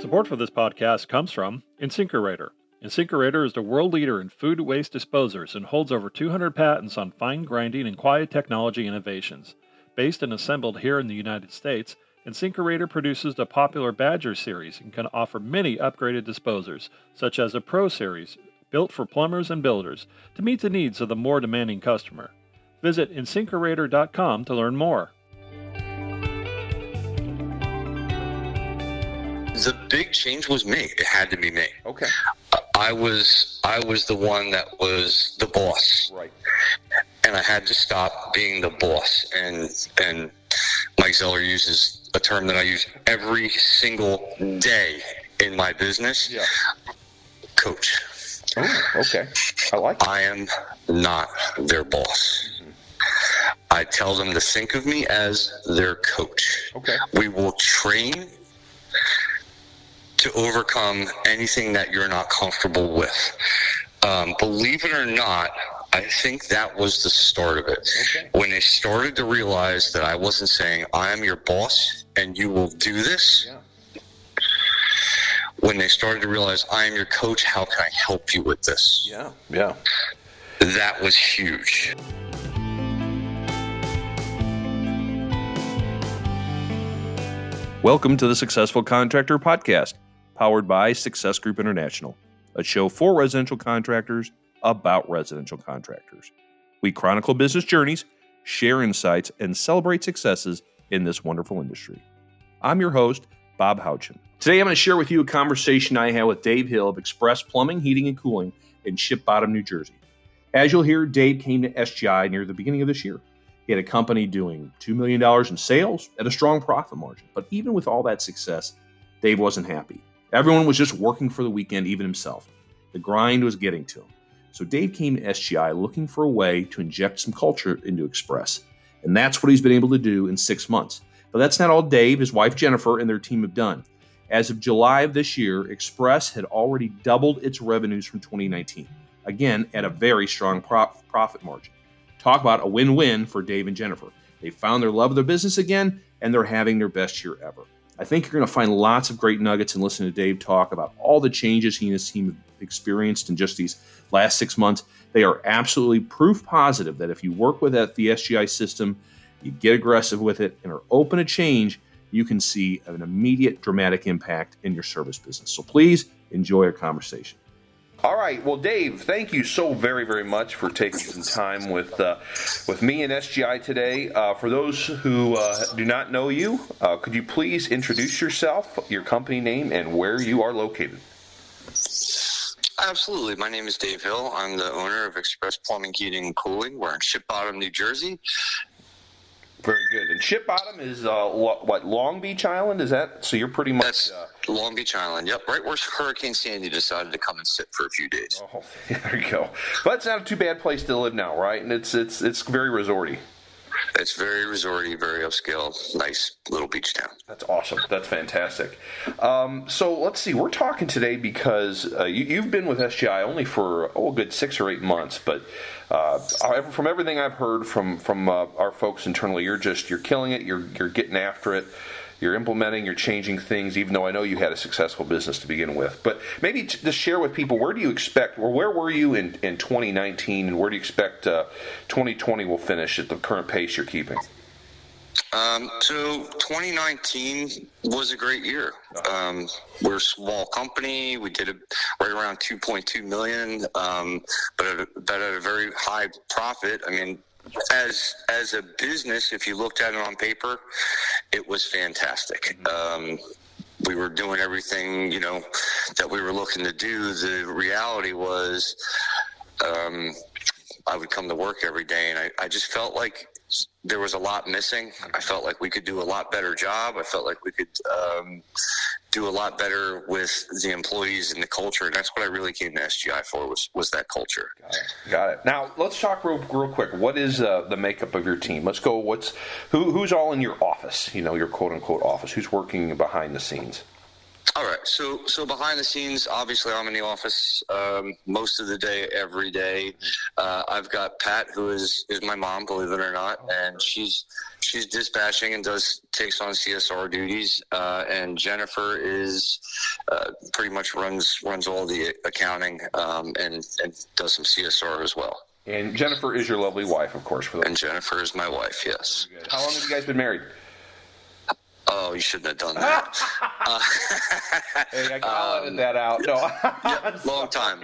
Support for this podcast comes from InSinkErator. InSinkErator is the world leader in food waste disposers and holds over 200 patents on fine grinding and quiet technology innovations. Based and assembled here in the United States, InSinkErator produces the popular Badger series and can offer many upgraded disposers, such as a PRO Series, built for plumbers and builders, to meet the needs of the more demanding customer. Visit InSinkErator.com to learn more. The big change was me. It had to be me. Okay. I was the one that was the boss. Right. And I had to stop being the boss. And Mike Zeller uses a term that I use every single day in my business. Yeah. Coach. Oh, okay. I like that. I am not their boss. Mm-hmm. I tell them to think of me as their coach. Okay. We will train to overcome anything that you're not comfortable with. Believe it or not, I think that was the start of it. Okay. When they started to realize that I wasn't saying, I am your boss and you will do this. Yeah. When they started to realize, I am your coach, how can I help you with this? Yeah, yeah. That was huge. Welcome to the Successful Contractor Podcast, powered by Success Group International, a show for residential contractors about residential contractors. We chronicle business journeys, share insights, and celebrate successes in this wonderful industry. I'm your host, Bob Houchin. Today, I'm going to share with you a conversation I had with Dave Hill of Express Plumbing, Heating, and Cooling in Ship Bottom, New Jersey. As you'll hear, Dave came to SGI near the beginning of this year. He had a company doing $2 million in sales at a strong profit margin. But even with all that success, Dave wasn't happy. Everyone was just working for the weekend, even himself. The grind was getting to him. So Dave came to SGI looking for a way to inject some culture into Express. And that's what he's been able to do in 6 months. But that's not all Dave, his wife Jennifer, and their team have done. As of July of this year, Express had already doubled its revenues from 2019, again at a very strong profit margin. Talk about a win-win for Dave and Jennifer. They found their love of their business again, and they're having their best year ever. I think you're going to find lots of great nuggets in listening to Dave talk about all the changes he and his team have experienced in just these last 6 months. They are absolutely proof positive that if you work with the SGI system, you get aggressive with it, and are open to change, you can see an immediate dramatic impact in your service business. So please enjoy our conversation. All right. Well, Dave, thank you so very, very much for taking some time with me and SGI today. For those who do not know you, could you please introduce yourself, your company name, and where you are located? Absolutely. My name is Dave Hill. I'm the owner of Express Plumbing, Heating, and Cooling. We're in Ship Bottom, New Jersey. Very good. And Ship Bottom is Long Beach Island? Is that so? You're pretty much Long Beach Island. Yep, right where Hurricane Sandy decided to come and sit for a few days. Oh, there you go. But it's not a too bad place to live now, right? And it's very resorty. It's very resorty, very upscale, nice little beach town. That's awesome. That's fantastic. So let's see. We're talking today because you've been with SGI only for a good 6 or 8 months, but from everything I've heard from our folks internally, you're killing it. You're getting after it. You're implementing. You're changing things. Even though I know you had a successful business to begin with, but maybe just share with people where do you expect, or where were you in 2019, and where do you expect 2020 will finish at the current pace you're keeping? So 2019 was a great year. We're a small company. We did right around 2.2 million, but at a very high profit. I mean, as a business, if you looked at it on paper, it was fantastic. We were doing everything, that we were looking to do. The reality was, I would come to work every day and I just felt like there was a lot missing. I felt like we could do a lot better job. I felt like we could do a lot better with the employees and the culture. And that's what I really came to SGI for was that culture. Got it. Now let's talk real quick. What is the makeup of your team? Let's go. Who's all in your office? Your quote unquote office. Who's working behind the scenes? All right. So behind the scenes, obviously I'm in the office most of the day, every day. I've got Pat, who is my mom, believe it or not, and she's dispatching and takes on CSR duties. And Jennifer is pretty much runs all the accounting and does some CSR as well. And Jennifer is your lovely wife, of course. And Jennifer is my wife, yes. How long have you guys been married? Oh, you shouldn't have done that. Hey, I'll edit that out. No, yeah, long time.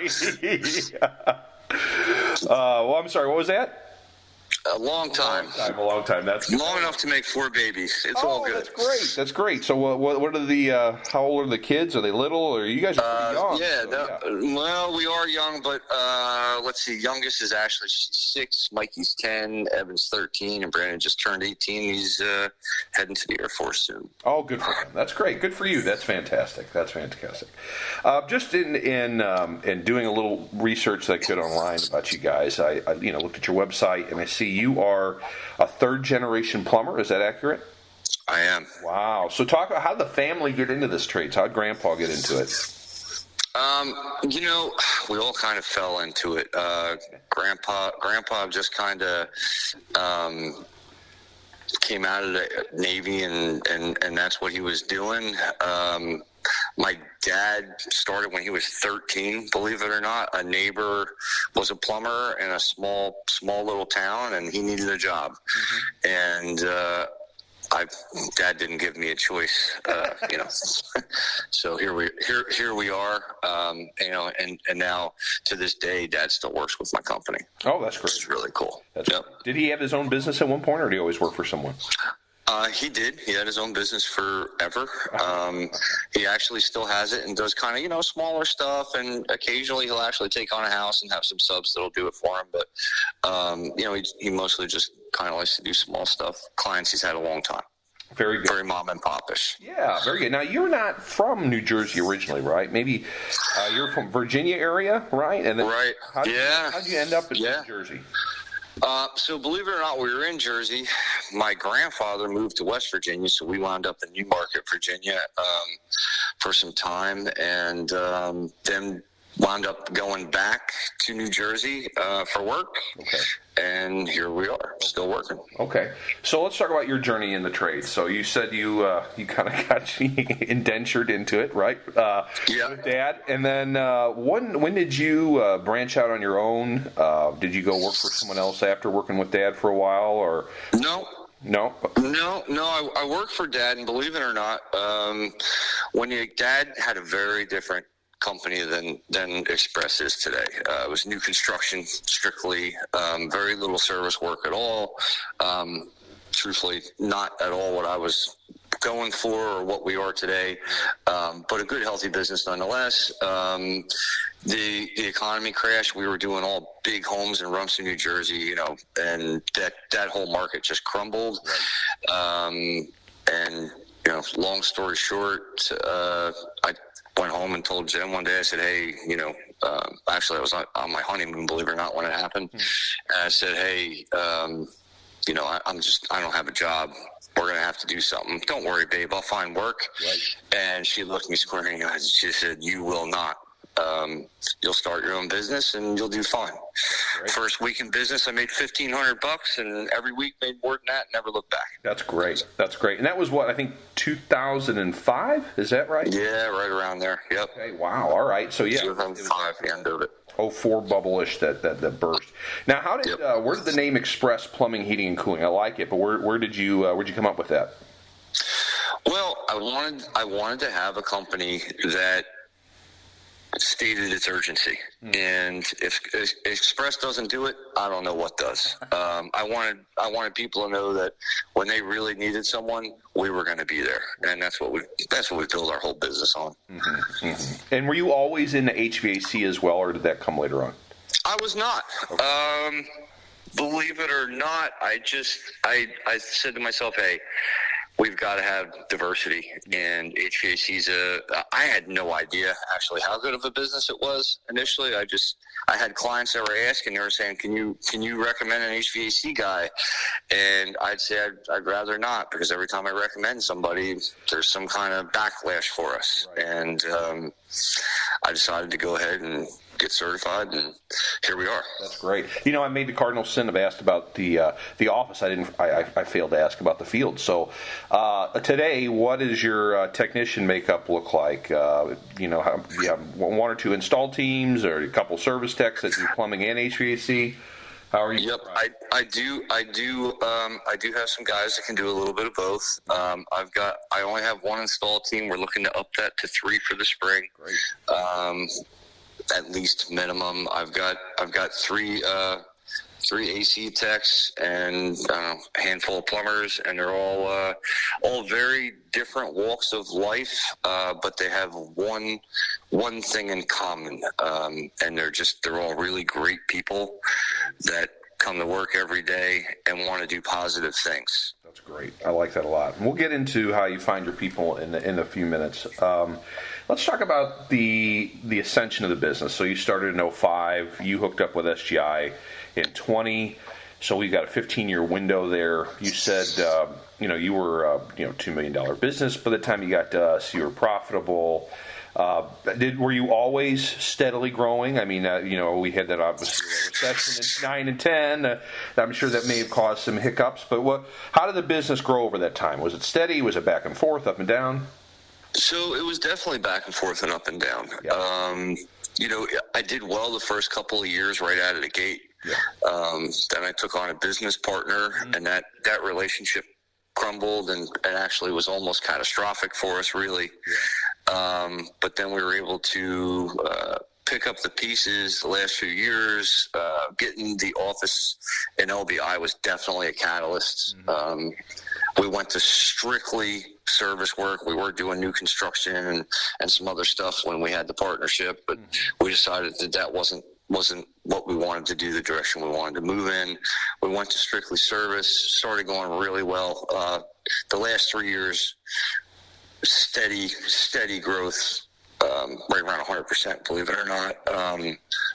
Well, I'm sorry. What was that? A long time. That's good. Long enough to make 4 babies. It's all good. That's great. So, what are the? How old are the kids? Are they little? Or you guys are pretty young? Yeah. Well, we are young, but let's see. Youngest is Ashley. She's 6. Mikey's 10. Evan's 13, and Brandon just turned 18. He's heading to the Air Force soon. Oh, good for him. That's great. Good for you. That's fantastic. Just in doing a little research that I could online about you guys, I looked at your website and I see. You are a third-generation plumber. Is that accurate? I am. Wow. So talk about how did the family get into this trade? How did Grandpa get into it? We all kind of fell into it. Grandpa just kind of came out of the Navy, and that's what he was doing. My dad started when he was 13, believe it or not. A neighbor was a plumber in a small little town, and he needed a job. Mm-hmm. And Dad didn't give me a choice, So here we are, and now to this day, Dad still works with my company. Oh, that's great! It's really cool. Yep. Did he have his own business at one point, or did he always work for someone? He did. He had his own business forever. He actually still has it and does kind of, smaller stuff. And occasionally he'll actually take on a house and have some subs that'll do it for him. But, he mostly just kind of likes to do small stuff. Clients he's had a long time. Very good. Very mom and pop-ish. Yeah, very good. Now, you're not from New Jersey originally, right? Maybe you're from Virginia area, right? And then right. How'd you end up in New Jersey? So believe it or not, we were in Jersey. My grandfather moved to West Virginia, so we wound up in New Market, Virginia, for some time, and then wound up going back to New Jersey for work. Okay. And here we are, still working. Okay. So let's talk about your journey in the trade. So you said you kind of got indentured into it, right? Yeah. With Dad. And then when did you branch out on your own? Did you go work for someone else after working with Dad for a while? Or no. No. I worked for Dad, and believe it or not, when Dad had a very different company than Express is today. It was new construction strictly, very little service work at all. Truthfully, not at all what I was going for or what we are today, but a good healthy business nonetheless. The economy crashed. We were doing all big homes in Rumson, New Jersey, and that whole market just crumbled. Right. And long story short, I went home and told Jen one day, I said, hey, actually I was on my honeymoon, believe it or not, when it happened. Mm-hmm. And I said, hey, I don't have a job. We're going to have to do something. Don't worry, babe, I'll find work. Right. And she looked me square in the eyes. She said, you will not. You'll start your own business and you'll do fine. Great. First week in business, I made $1,500, and every week made more than that. Never looked back. That's great. And that was what, I think 2005. Is that right? Yeah, right around there. Yep. Okay. Wow. All right. So yeah, 2005, the end of it. 2004 bubble-ish that burst. Now, how did where did the name Express Plumbing, Heating, and Cooling? I like it, but where'd you come up with that? Well, I wanted to have a company that stated its urgency, and if Express doesn't do it, I don't know what does. I wanted people to know that when they really needed someone, we were going to be there, and that's what we built our whole business on. Mm-hmm. Mm-hmm. And were you always in the HVAC as well, or did that come later on? I was not. Okay. Believe it or not, I said to myself, hey, we've got to have diversity, and HVAC's I had no idea actually how good of a business it was initially. I had clients that were asking, they were saying, can you recommend an HVAC guy? And I'd say I'd rather not, because every time I recommend somebody, there's some kind of backlash for us. Right. And I decided to go ahead and get certified, and here we are. That's great. You know, I made the cardinal sin of asked about the office. I failed to ask about the field. So today, what does your technician makeup look like? Do you have one or two install teams, or a couple service techs that do plumbing and HVAC? How are you? Yep, I do have some guys that can do a little bit of both. I only have one install team. We're looking to up that to 3 for the spring. Great. At least minimum. I've got 3 AC techs and a handful of plumbers, and they're all very different walks of life, but they have one thing in common, and they're all really great people that come to work every day and want to do positive things. That's great. I like that a lot. We'll get into how you find your people in a few minutes. Let's talk about the ascension of the business. So you started in 2005. You hooked up with SGI in 2020. So we got a 15-year window there. You said you were $2 million business by the time you got to us. You were profitable. Were you always steadily growing? I mean, we had that obviously recession in 9 and 10. I'm sure that may have caused some hiccups. But how did the business grow over that time? Was it steady? Was it back and forth, up and down? So it was definitely back and forth and up and down. Yeah. I did well the first couple of years right out of the gate. Yeah. Then I took on a business partner, mm-hmm. and that relationship crumbled and actually was almost catastrophic for us, really. Yeah. But then we were able to pick up the pieces the last few years. Getting the office in LBI was definitely a catalyst. Mm-hmm. We went to strictly service work. We were doing new construction and some other stuff when we had the partnership, but mm-hmm. we decided that wasn't what we wanted to do, the direction we wanted to move in. We went to strictly service, started going really well. The last 3 years, steady growth, right around 100%, believe it or not,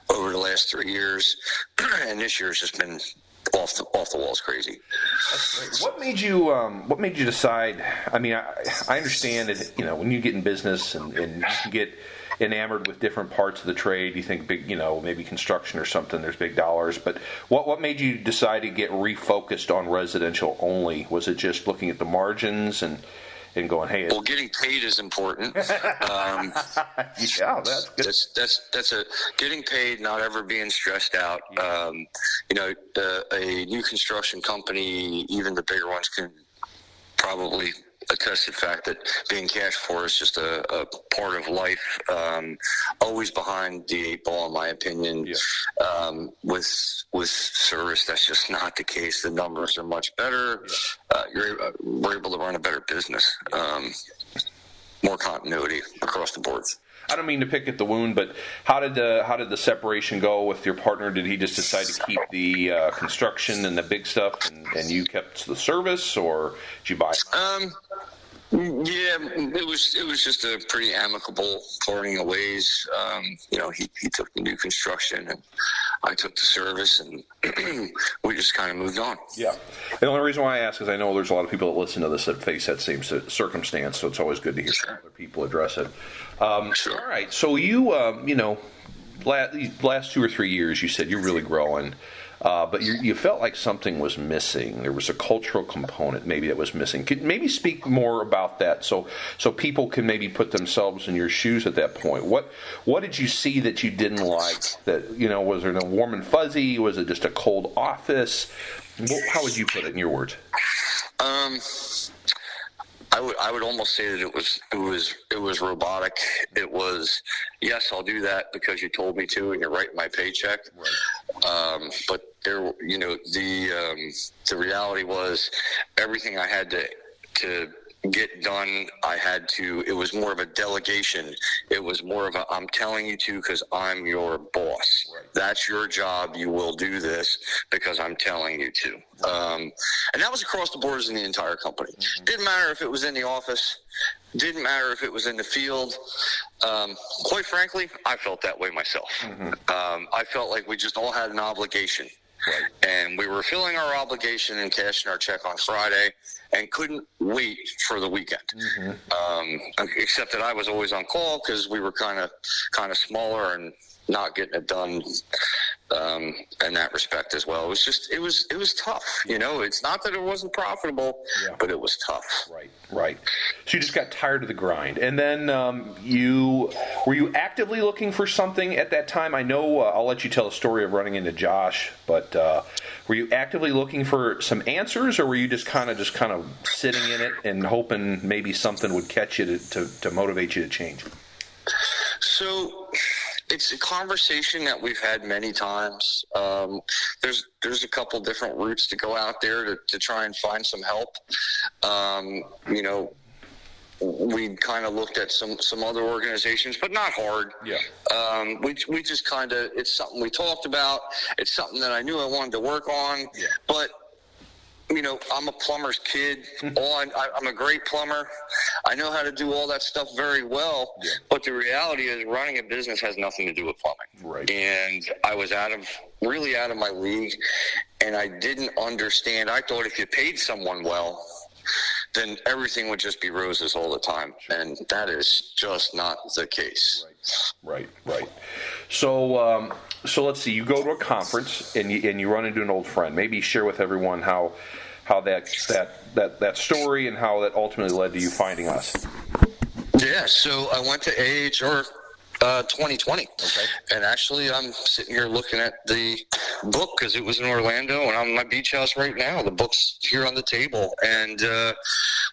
over the last 3 years. And this year's just been off the walls crazy. What made you decide? I mean, I understand that, when you get in business and you can get enamored with different parts of the trade, you think big, maybe construction or something, there's big dollars. But what made you decide to get refocused on residential only? Was it just looking at the margins and going, hey, well, getting paid is important. Yeah, that's good. That's a getting paid, not ever being stressed out. Yeah. A new construction company, even the bigger ones, can probably attest to the fact that being cash poor is just a part of life. Always behind the 8 ball, in my opinion. Yeah. With service, that's just not the case. The numbers are much better. Yeah. We're able to run a better business. More continuity across the board. I don't mean to pick at the wound, but how did the separation go with your partner? Did he just decide to keep the construction and the big stuff, and you kept the service, or did you buy it? Yeah, it was just a pretty amicable parting of ways. He took the new construction, and I took the service, and we just kind of moved on. Yeah. And the only reason why I ask is I know there's a lot of people that listen to this that face that same circumstance, so it's always good to hear sure. other people address it. Sure. All right. So you, last 2 or 3 years, you said you're really growing. But you felt like something was missing. There was a cultural component maybe that was missing. Could maybe speak more about that so people can maybe put themselves in your shoes at that point. What did you see that you didn't like? That, was there no warm and fuzzy? Was it just a cold office? How would you put it in your words? I would almost say that it was robotic. It was, yes, I'll do that because you told me to, and you're writing my paycheck. Right. But there, the reality was everything I had to get done. I had to, it was more of a delegation. It was more of a, I'm telling you to, because I'm your boss. That's your job. You will do this because I'm telling you to. And that was across the boards in the entire company. Mm-hmm. Didn't matter if it was in the office. Didn't matter if it was in the field. Quite frankly, I felt that way myself. Mm-hmm. I felt like we just all had an obligation. Right. And we were filling our obligation and cashing our check on Friday and couldn't wait for the weekend. Mm-hmm. Except that I was always on call because we were kind of smaller and not getting it done in that respect as well. It was just, it was tough. You know, it's not that it wasn't profitable, but it was tough. Right. So you just got tired of the grind. And then were you actively looking for something at that time? I know I'll let you tell a story of running into Josh, but were you actively looking for some answers, or were you just kind of sitting in it and hoping maybe something would catch you to motivate you to change? So it's a conversation that we've had many times. There's a couple different routes to go out there to try and find some help. You know, we kind of looked at some other organizations, but not hard. Yeah. We just kind of, it's something we talked about. It's something that I knew I wanted to work on, but you know, I'm a plumber's kid. I'm a great plumber. I know how to do all that stuff very well. Yeah. But the reality is running a business has nothing to do with plumbing. Right. And I was really out of my league. And I didn't understand. I thought if you paid someone well, then everything would just be roses all the time. And that is just not the case. Right. So let's see, you go to a conference and you run into an old friend. Maybe share with everyone how that story and how that ultimately led to you finding us. Yeah, so I went to AHR 2020. Okay. And actually, I'm sitting here looking at the book because it was in Orlando, and I'm in my beach house right now. The book's here on the table, and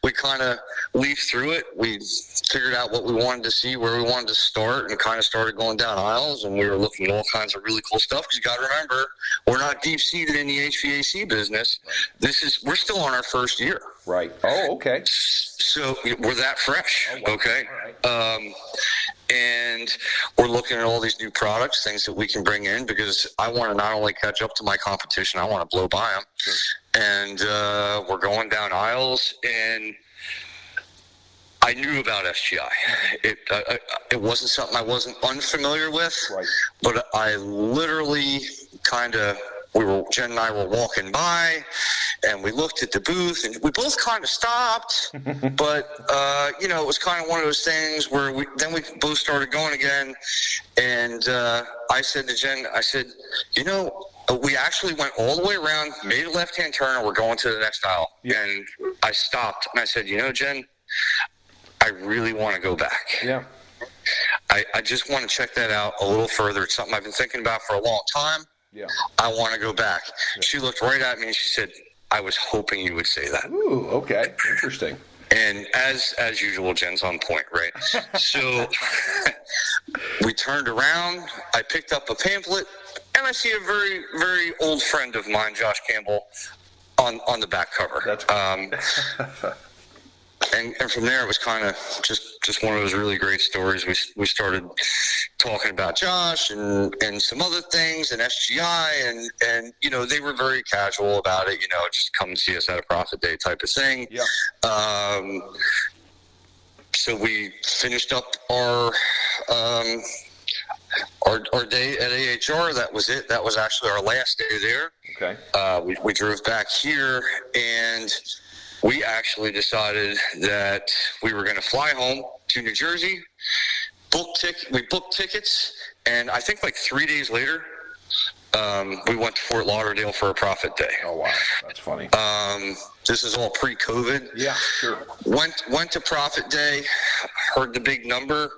we kind of leafed through it. We figured out what we wanted to see, where we wanted to start, and kind of started going down aisles, and we were looking at all kinds of really cool stuff because you got to remember, we're not deep-seated in the HVAC business. We're still on our first year. Right. Oh, okay. So we're that fresh. Oh, wow. Okay. All right. And we're looking at all these new products, things that we can bring in, because I want to not only catch up to my competition, I want to blow by them. Sure. And we're going down aisles, and I knew about SGI. It wasn't something I wasn't unfamiliar with, but I literally Jen and I were walking by, and we looked at the booth, and we both kind of stopped, but, you know, it was kind of one of those things where we both started going again, and I said to Jen, you know, we actually went all the way around, made a left-hand turn, and we're going to the next aisle, and I stopped, and I said, you know, Jen, I really want to go back. Yeah. I just want to check that out a little further. It's something I've been thinking about for a long time. Yeah. I want to go back. Yeah. She looked right at me and she said, I was hoping you would say that. Ooh, okay. Interesting. And as usual, Jen's on point, right? So we turned around, I picked up a pamphlet, and I see a very, very old friend of mine, Josh Campbell, on the back cover. That's cool. And from there, it was kind of just one of those really great stories. We started talking about Josh and some other things and SGI, and you know, they were very casual about it. You know, just come see us at a profit day type of thing. Yeah. So we finished up our day at AHR. That was it. That was actually our last day there. Okay. We drove back here and we actually decided that we were going to fly home to New Jersey. We booked tickets, and I think like 3 days later, we went to Fort Lauderdale for a profit day. Oh, wow. That's funny. This is all pre-COVID. Yeah, sure. Went to profit day, heard the big number,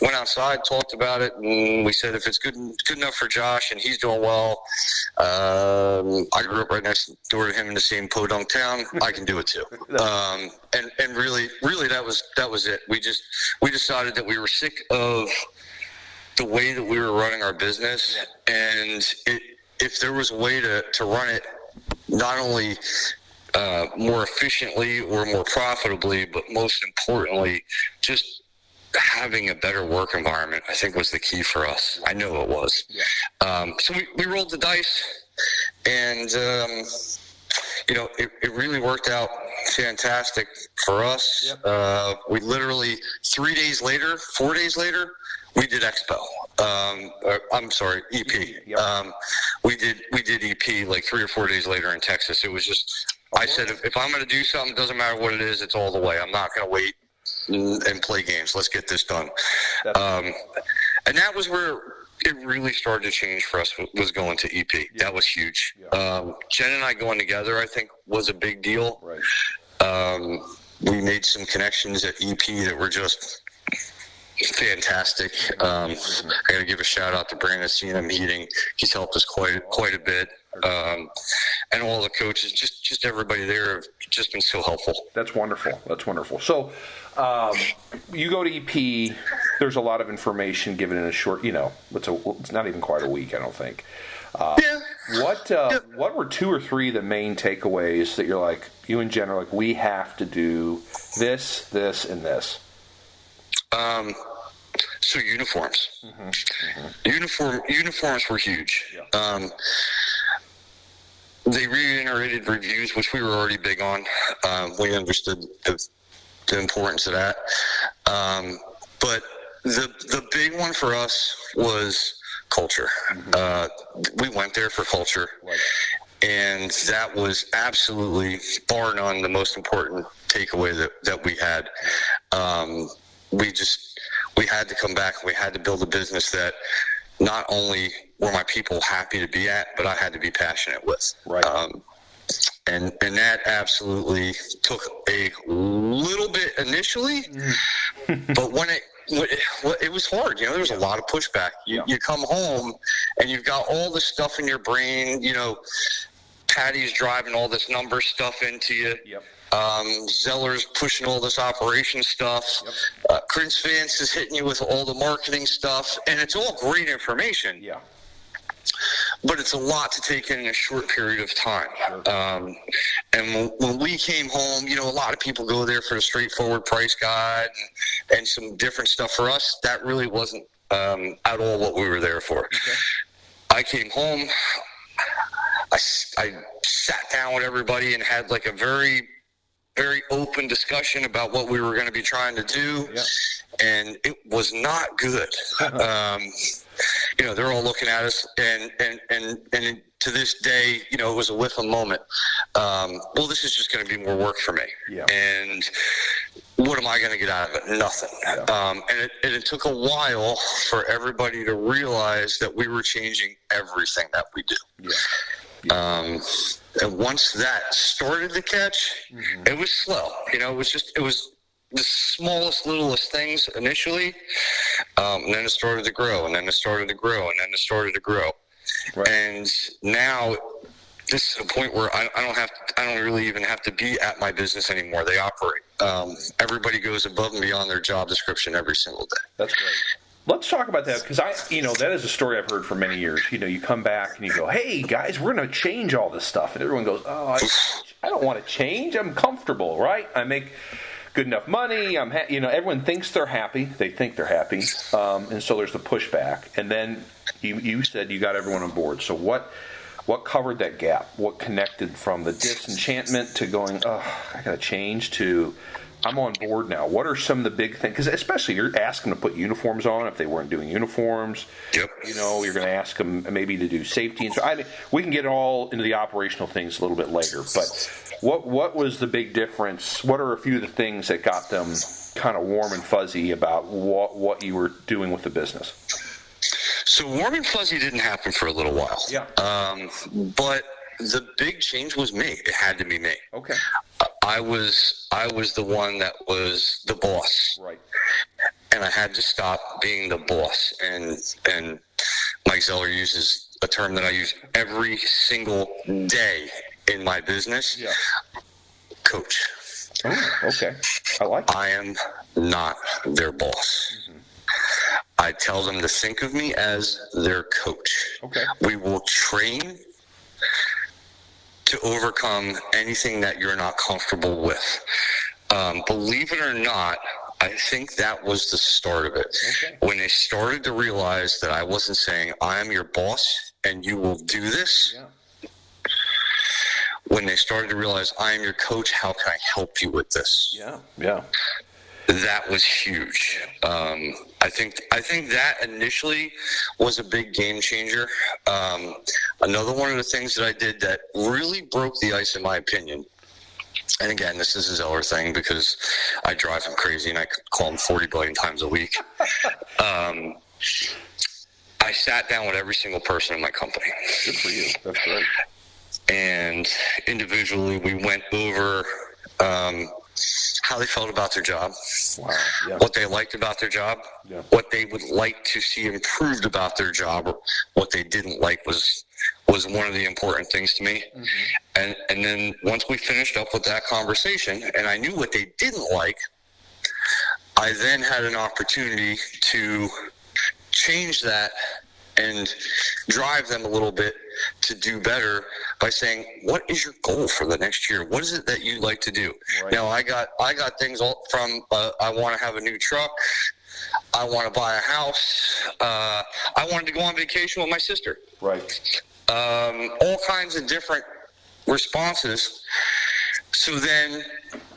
went outside, talked about it, and we said if it's good enough for Josh and he's doing well, I grew up right next door to him in the same podunk town, I can do it too. And really that was it. We decided that we were sick of the way that we were running our business, and if there was a way to run it not only more efficiently or more profitably, but most importantly, just having a better work environment, I think, was the key for us. I know it was. Yeah. So we rolled the dice, and it really worked out fantastic for us. Yep. We literally 4 days later, we did Expo. EP. Yep. We did EP like 3 or 4 days later in Texas. It was just, I said, if I'm going to do something, doesn't matter what it is, it's all the way. I'm not going to wait and play games. Let's get this done. And that was where it really started to change for us, was going to EP. Yeah. That was huge. Yeah. Jen and I going together, I think, was a big deal. Right. We made some connections at EP that were just fantastic. I got to give a shout out to Brandon Cena Heating. He's helped us quite a bit. And all the coaches, just everybody there, have just been so helpful. That's wonderful. That's wonderful. So you go to EP. There's a lot of information given in a short, it's not even quite a week, I don't think. What were 2 or 3 of the main takeaways that you're like, you and Jen are like, we have to do this, this, and this? So uniforms. Mm-hmm. Mm-hmm. Uniforms were huge. Yeah. They reiterated reviews, which we were already big on. We understood the importance of that. But the big one for us was culture. Mm-hmm. We went there for culture. Right. And that was absolutely, bar none, the most important takeaway that we had. We had to come back. We had to build a business that not only were my people happy to be at, but I had to be passionate with. Right. And that absolutely took a little bit initially, but when it was hard. There was a lot of pushback. You come home and you've got all this stuff in your brain, Patty's driving all this number stuff into you. Yep. Zeller's pushing all this operation stuff. Yep. Chris Vance is hitting you with all the marketing stuff, and it's all great information. Yeah. But it's a lot to take in a short period of time. Sure. And when we came home, a lot of people go there for a straightforward price guide and some different stuff. For us, that really wasn't at all what we were there for. Okay. I came home. I sat down with everybody and had like a very, very open discussion about what we were going to be trying to do. Yeah. And it was not good. They're all looking at us and to this day, it was a whiff of moment. Well, this is just going to be more work for me. Yeah. And what am I going to get out of it? Nothing. Yeah. And it took a while for everybody to realize that we were changing everything that we do. Yeah. And once that started to catch, mm-hmm. It was slow. It was the smallest, littlest things initially. And then it started to grow, and then it started to grow, and then it started to grow. Right. And now this is a point where I don't really even have to be at my business anymore. They operate. Everybody goes above and beyond their job description every single day. That's great. Let's talk about that, because that is a story I've heard for many years. You come back and you go, hey, guys, we're going to change all this stuff. And everyone goes, oh, I don't want to change. I'm comfortable, right? I make good enough money. Everyone thinks they're happy. They think they're happy. And so there's the pushback. And then you said you got everyone on board. So what covered that gap? What connected from the disenchantment to going, oh, I got to change, to I'm on board now? What are some of the big things? Because especially you're asking them to put uniforms on if they weren't doing uniforms. Yep. You're going to ask them maybe to do safety. And so we can get all into the operational things a little bit later. But what was the big difference? What are a few of the things that got them kind of warm and fuzzy about what you were doing with the business? So warm and fuzzy didn't happen for a little while. Yeah. But the big change was me. It had to be me. Okay. I was the one that was the boss. Right. And I had to stop being the boss. And Mike Zeller uses a term that I use every single day in my business. Yeah. Coach. Oh, okay. I like that. I am not their boss. Mm-hmm. I tell them to think of me as their coach. Okay. We will train to overcome anything that you're not comfortable with. Believe it or not, I think that was the start of it. Okay. When they started to realize that I wasn't saying, I am your boss and you will do this. Yeah. When they started to realize, I am your coach, how can I help you with this? Yeah, yeah. That was huge. I think that initially was a big game changer. Another one of the things that I did that really broke the ice, in my opinion, and again, this is a Zeller thing because I drive him crazy and I call him 40 billion times a week. I sat down with every single person in my company. Good for you. That's great. And individually, we went over how they felt about their job, wow, yeah, what they liked about their job, yeah, what they would like to see improved about their job, or what they didn't like was one of the important things to me. Mm-hmm. And then once we finished up with that conversation and I knew what they didn't like, I then had an opportunity to change that and drive them a little bit to do better by saying, what is your goal for the next year? What is it that you'd like to do? Right. Now, I got things all from, I want to have a new truck. I want to buy a house. I wanted to go on vacation with my sister. Right. All kinds of different responses. So then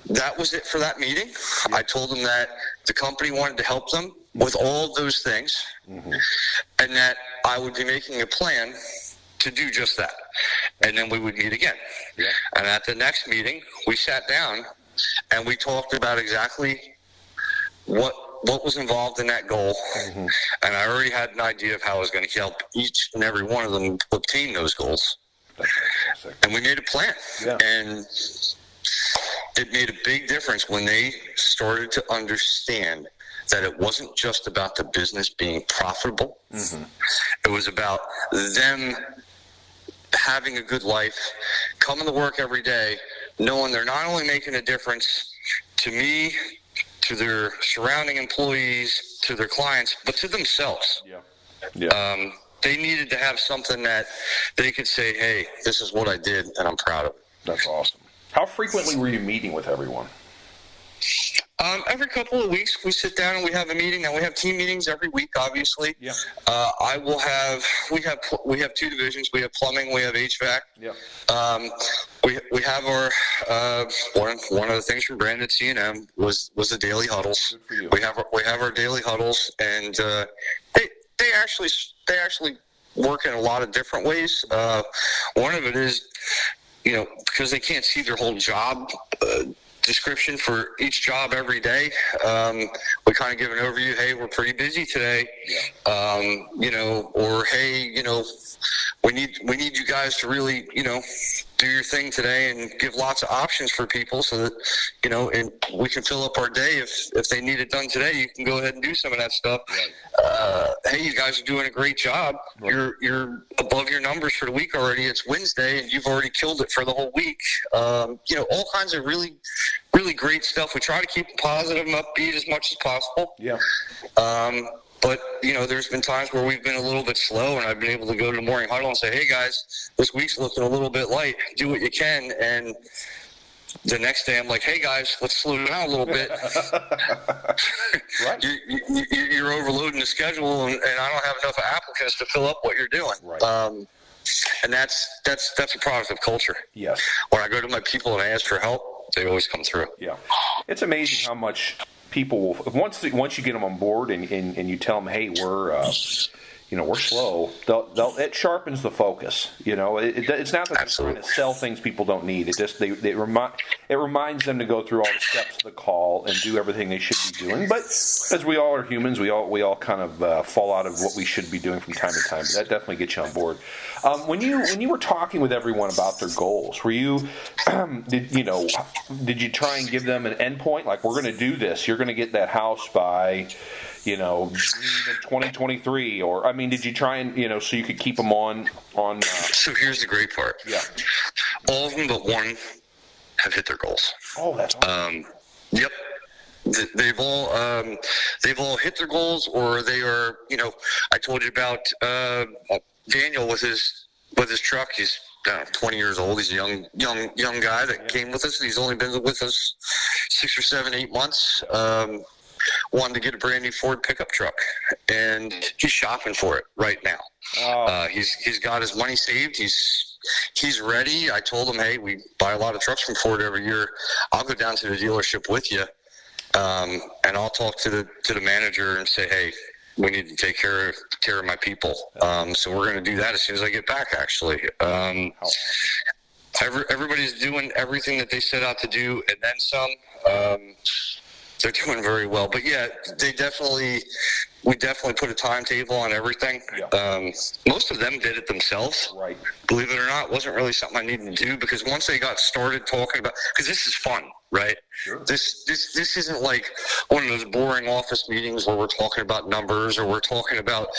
that was it for that meeting. Mm-hmm. I told them that the company wanted to help them with all those things, mm-hmm, and that I would be making a plan to do just that. And then we would meet again. Yeah. And at the next meeting, we sat down and we talked about exactly what was involved in that goal. Mm-hmm. And I already had an idea of how I was going to help each and every one of them obtain those goals. And we made a plan. Yeah. And it made a big difference when they started to understand that it wasn't just about the business being profitable. Mm-hmm. It was about them having a good life, coming to work every day, knowing they're not only making a difference to me, to their surrounding employees, to their clients, but to themselves. Yeah. Yeah. They needed to have something that they could say, hey, this is what I did and I'm proud of it. That's awesome. How frequently were you meeting with everyone? Every couple of weeks, we sit down and we have a meeting. Now we have team meetings every week, obviously. Yeah. We have two divisions. We have plumbing. We have HVAC. Yeah. We have our one of the things from Brandon Cena was the daily huddles. Good for you. We have our daily huddles, and they actually work in a lot of different ways. One of it is, you know, because they can't see their whole job description for each job every day. We kind of give an overview. Hey, we're pretty busy today. Yeah. Or hey, we need you guys to really, do your thing today and give lots of options for people so that, and we can fill up our day. If they need it done today, you can go ahead and do some of that stuff. Right. Hey, you guys are doing a great job. Right. You're above your numbers for the week already. It's Wednesday and you've already killed it for the whole week. All kinds of really, really great stuff. We try to keep positive and upbeat as much as possible. Yeah. But, there's been times where we've been a little bit slow, and I've been able to go to the morning huddle and say, hey, guys, this week's looking a little bit light. Do what you can. And the next day I'm like, hey, guys, let's slow down a little bit. Right. You're overloading the schedule, and I don't have enough applicants to fill up what you're doing. Right. And that's a product of culture. Yes. When I go to my people and I ask for help, they always come through. Yeah. It's amazing how much – people, once you get them on board and you tell them, hey, we're slow, it sharpens the focus. It's not that they're trying to sell things people don't need. It just it reminds them to go through all the steps of the call and do everything they should be doing. But as we all are humans, we all kind of fall out of what we should be doing from time to time. But that definitely gets you on board. When you were talking with everyone about their goals, were you did you try and give them an endpoint, like, we're going to do this? You're going to get that house by 2023, or did you try and so you could keep them on? So here's the great part. Yeah, all of them but one have hit their goals. Oh, that's awesome. Yep. They've all hit their goals, or they are. I told you about Daniel with his truck. He's 20 years old. He's a young guy that came with us. He's only been with us 6 or 7, 8 months. Wanted to get a brand new Ford pickup truck, and he's shopping for it right now. Oh. He's got his money saved. He's ready. I told him, hey, we buy a lot of trucks from Ford every year. I'll go down to the dealership with you, and I'll talk to the manager and say, hey, we need to take care of my people. So we're going to do that as soon as I get back, actually. Everybody's doing everything that they set out to do, and then some. They're doing very well. But, yeah, we definitely put a timetable on everything. Yeah. Most of them did it themselves. Right. Believe it or not, it wasn't really something I needed to do, because once they got started talking about – because this is fun, right? Sure. This isn't like one of those boring office meetings where we're talking about numbers or we're talking about,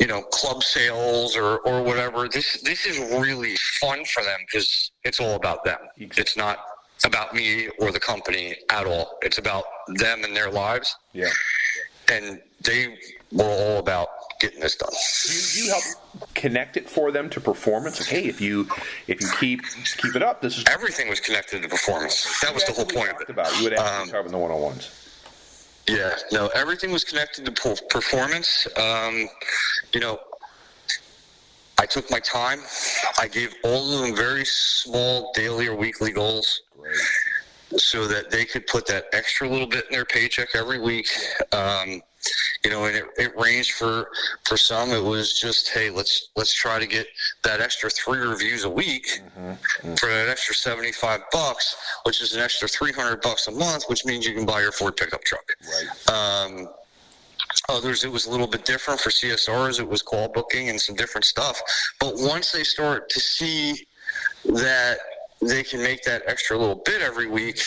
you know, club sales or whatever. This is really fun for them because it's all about them. It's not – about me or the company at all. It's about them and their lives. Yeah. And they were all about getting this done. You help connect it for them to performance. Like, hey, if you keep it up, this is everything was connected to performance. That was the whole point of it. You would actually talk about the one-on-ones. Yeah, no, everything was connected to performance. I took my time. I gave all of them very small daily or weekly goals. Great. So that they could put that extra little bit in their paycheck every week. And it ranged for some. It was just, hey, let's try to get that extra 3 reviews a week for that extra $75, which is an extra $300 a month, which means you can buy your Ford pickup truck. Right. Others, it was a little bit different. For CSRs, it was call booking and some different stuff. But once they start to see that they can make that extra little bit every week,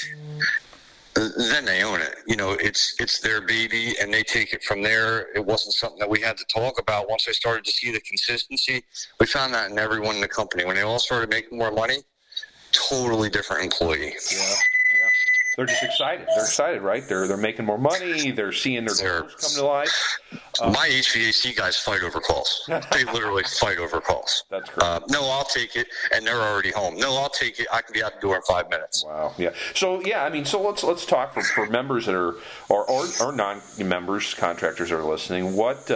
then they own it. It's their baby, and they take it from there. It wasn't something that we had to talk about. Once they started to see the consistency, we found that in everyone in the company. When they all started making more money, totally different employee. Yeah. They're just excited. They're excited, right? They're making more money. They're seeing their goals come to life. My HVAC guys fight over calls. They literally fight over calls. That's great. No, I'll take it, and they're already home. No, I'll take it. I can be out the door in 5 minutes. Wow. Yeah. So yeah, so let's talk for members that are or non-members, contractors that are listening. What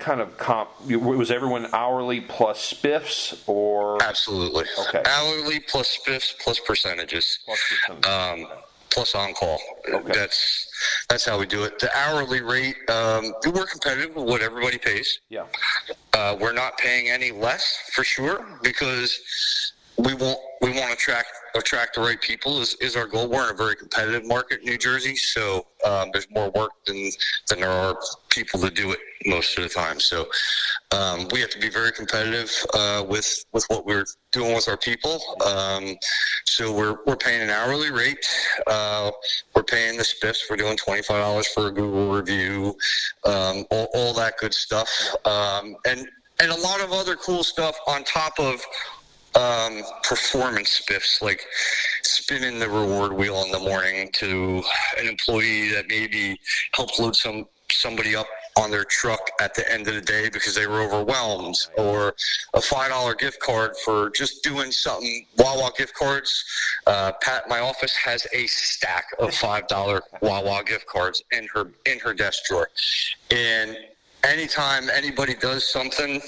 kind of comp was everyone? Hourly plus spiffs, or absolutely okay. Hourly plus spiffs plus percentages, plus on call. Okay. That's how we do it. The hourly rate, we're competitive with what everybody pays. Yeah, we're not paying any less for sure, because we want to attract the right people is our goal. We're in a very competitive market in New Jersey, so there's more work than there are people to do it most of the time. So we have to be very competitive with what we're doing with our people. So we're paying an hourly rate. We're paying the spiffs. We're doing $25 for a Google review, all that good stuff, and a lot of other cool stuff on top of performance spiffs, like spinning the reward wheel in the morning to an employee that maybe helped load somebody up on their truck at the end of the day because they were overwhelmed, or a $5 gift card for just doing something. Wawa gift cards. Pat, my office, has a stack of $5 Wawa gift cards in her desk drawer, and anytime anybody does something,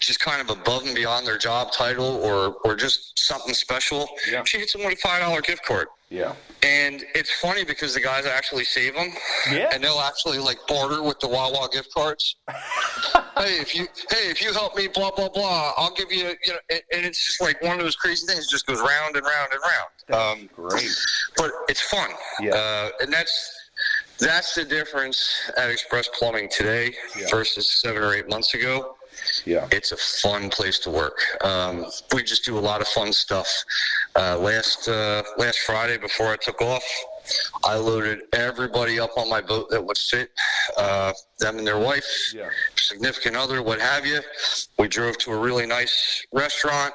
just kind of above and beyond their job title or just something special, she hits them with a $5 gift card. Yeah. And it's funny because the guys actually save them, and they'll actually like barter with the Wawa gift cards. hey, if you help me, blah blah blah, I'll give you. And it's just like one of those crazy things. It just goes round and round and round. That's great. But it's fun. Yeah. And that's the difference at Express Plumbing today versus 7 or 8 months ago. Yeah, it's a fun place to work. We just do a lot of fun stuff. Last Friday before I took off, I loaded everybody up on my boat that would fit, them and their wife, significant other, what have you. We drove to a really nice restaurant.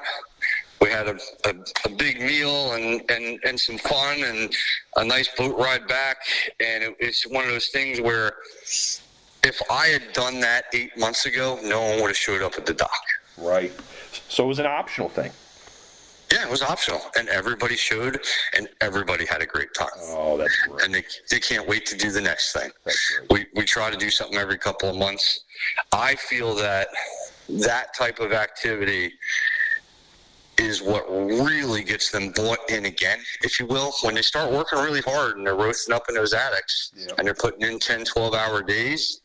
We had a big meal and some fun and a nice boat ride back. And it's one of those things where if I had done that 8 months ago, no one would have showed up at the dock. Right. So it was an optional thing. Yeah, it was optional, and everybody showed, and everybody had a great time. Oh, that's great. And they can't wait to do the next thing. We try to do something every couple of months. I feel that that type of activity is what really gets them bought in again, if you will. When they start working really hard and they're roasting up in those attics, yep, and they're putting in 10, 12-hour days,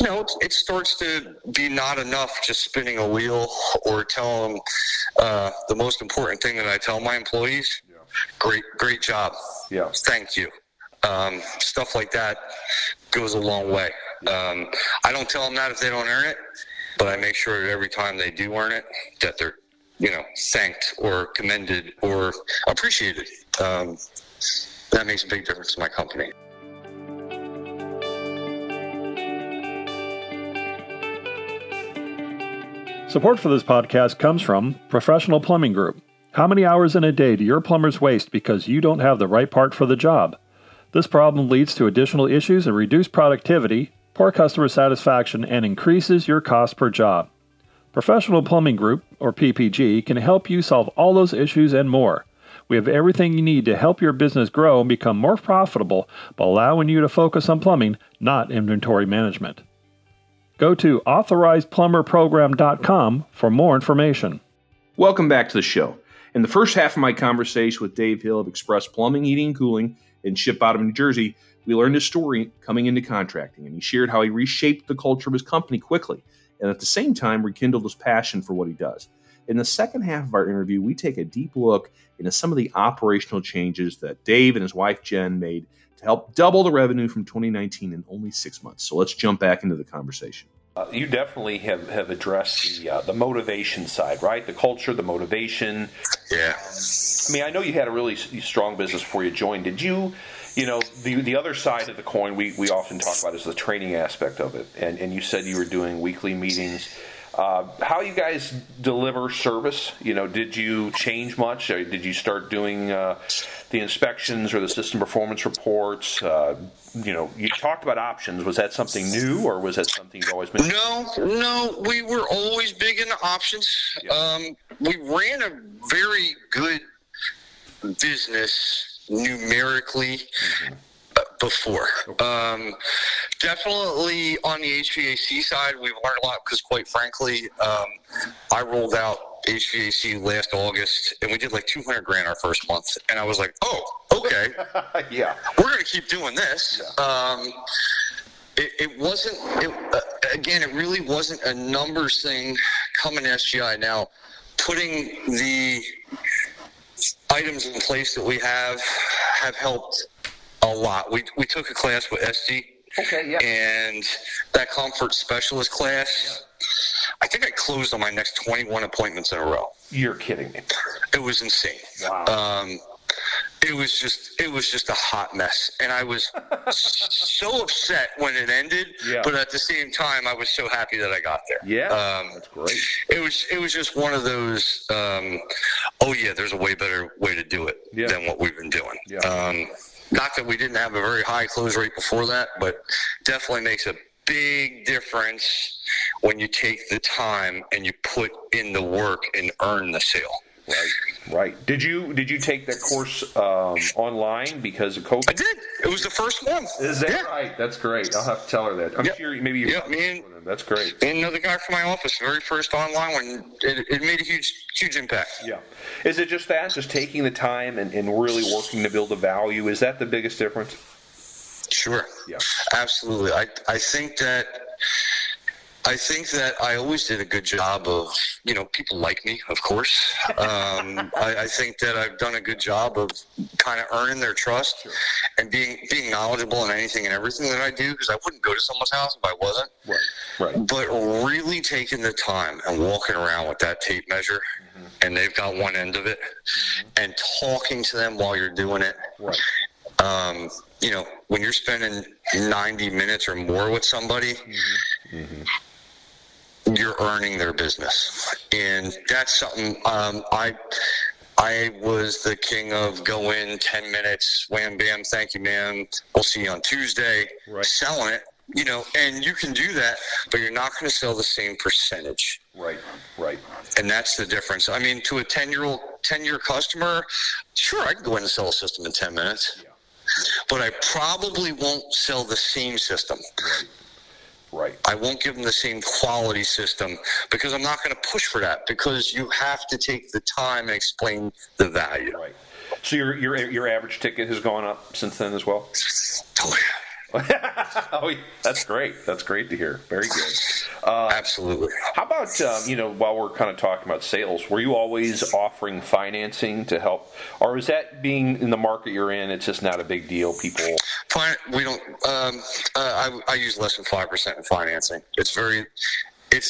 you know, it starts to be not enough just spinning a wheel or telling them the most important thing that I tell my employees, yeah, great job, yeah, thank you. Stuff like that goes a long way. I don't tell them that if they don't earn it, but I make sure that every time they do earn it that they're, you know, thanked or commended or appreciated. That makes a big difference to my company. Support for this podcast comes from Professional Plumbing Group. How many hours in a day do your plumbers waste because you don't have the right part for the job? This problem leads to additional issues and reduced productivity, poor customer satisfaction, and increases your cost per job. Professional Plumbing Group, or PPG, can help you solve all those issues and more. We have everything you need to help your business grow and become more profitable by allowing you to focus on plumbing, not inventory management. Go to authorizedplumberprogram.com for more information. Welcome back to the show. In the first half of my conversation with Dave Hill of Express Plumbing, Heating, and Cooling in Ship Bottom, New Jersey, we learned his story coming into contracting, and he shared how he reshaped the culture of his company quickly and at the same time rekindled his passion for what he does. In the second half of our interview, we take a deep look into some of the operational changes that Dave and his wife Jen made to help double the revenue from 2019 in only 6 months. So let's jump back into the conversation. You definitely have addressed the motivation side, right? The culture, the motivation. Yeah. I mean, I know you had a really strong business before you joined. Did you, you know, the other side of the coin we often talk about is the training aspect of it. And you said you were doing weekly meetings. How you guys deliver service? You know, did you change much? Or did you start doing the inspections or the system performance reports? You know, you talked about options. Was that something new, or was that something you've always been? No, we were always big into options. Yeah. We ran a very good business numerically. Mm-hmm. Before. Definitely on the HVAC side, we've learned a lot because, quite frankly, I rolled out HVAC last August, and we did like $200,000 our first month. And I was like, oh, okay. Yeah. We're going to keep doing this. Yeah. It really wasn't a numbers thing coming to SGI. Now, putting the items in place that we have helped a lot. We took a class with SD, okay, yeah, and that comfort specialist class, I think I closed on my next 21 appointments in a row. You're kidding me. It was insane. Wow. It was just a hot mess, and I was so upset when it ended. Yeah. But at the same time, I was so happy that I got there. Yeah, that's great. It was just one of those. Oh yeah, there's a way better way to do it, yeah, than what we've been doing. Yeah. Not that we didn't have a very high close rate before that, but definitely makes a big difference when you take the time and you put in the work and earn the sale. Right. Did you take that course online because of COVID? I did. It was the first one. Is that, yeah, right? That's great. I'll have to tell her that. I'm, yep, sure maybe you, yep, me and, that's great. And another guy from my office, the very first online one, it made a huge impact. Yeah. Is it just that? Just taking the time and really working to build the value? Is that the biggest difference? Sure. Yeah. Absolutely. I think that I always did a good job of, you know, people like me, of course. I think that I've done a good job of kind of earning their trust and being knowledgeable in anything and everything that I do, because I wouldn't go to someone's house if I wasn't. Right. But really taking the time and walking around with that tape measure, mm-hmm, and they've got one end of it, mm-hmm, and talking to them while you're doing it. Right. You know, when you're spending 90 minutes or more with somebody, mm-hmm. Mm-hmm. You're earning their business, and that's something. I was the king of go in 10 minutes, wham bam, thank you ma'am, we'll see you on Tuesday, right, selling it, You know, and you can do that, but you're not going to sell the same percentage. Right, right. And that's the difference. I mean, to a 10-year customer, sure, I can go in and sell a system in 10 minutes. Yeah. But I probably won't sell the same system. Right. I won't give them the same quality system because I'm not going to push for that, because you have to take the time and explain the value. Right. So your average ticket has gone up since then as well? Oh, yeah. Oh, that's great. That's great to hear. Very good. Absolutely. How about, while we're kind of talking about sales, were you always offering financing to help? Or is that being in the market you're in, it's just not a big deal, people? We don't. I use less than 5% in financing.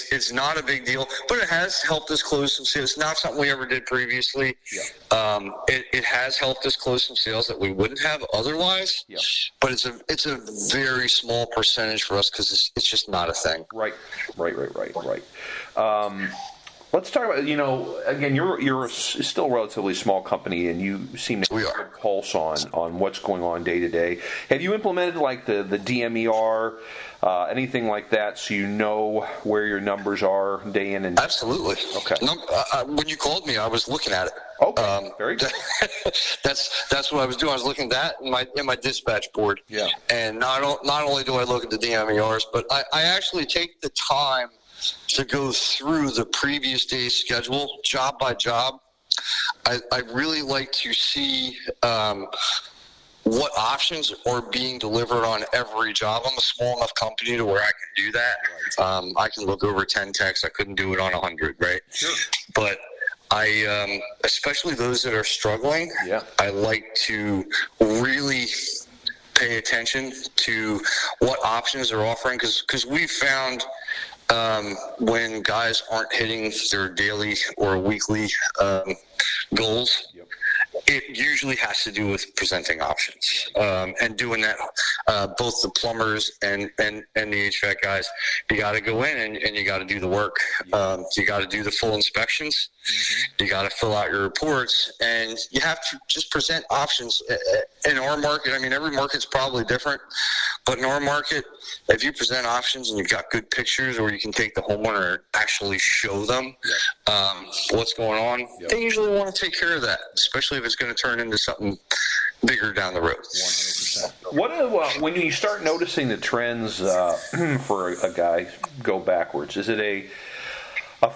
It's not a big deal, but it has helped us close some sales. Not something we ever did previously. Yeah. It has helped us close some sales that we wouldn't have otherwise. Yeah. But it's a very small percentage for us because it's just not a thing. Right. Let's talk about, again, you're still a relatively small company, and you seem to have a pulse on what's going on day to day. Have you implemented like the DMER, anything like that, so you know where your numbers are day in and day out? Absolutely. Okay. No, when you called me, I was looking at it. Okay. Very good. That's what I was doing. I was looking at that in my dispatch board. Yeah. And not only do I look at the DMERs, but I actually take the time to go through the previous day's schedule, job by job. I really like to see what options are being delivered on every job. I'm a small enough company to where I can do that. I can look over 10 texts. I couldn't do it on 100, right? Sure. But I, especially those that are struggling, yeah, I like to really pay attention to what options they're offering, because we've found – when guys aren't hitting their daily or weekly goals, yep, it usually has to do with presenting options, and doing that. Both the plumbers and the HVAC guys, you got to go in and you got to do the work. Yep. You got to do the full inspections. Mm-hmm. You got to fill out your reports, and you have to just present options. In our market, I mean, every market's probably different, but in our market, if you present options and you've got good pictures, or you can take the homeowner and actually show them, yep, what's going on, yep, they usually want to take care of that, especially if it's going to turn into something bigger down the road. 100%. When you start noticing the trends for a guy go backwards, is it a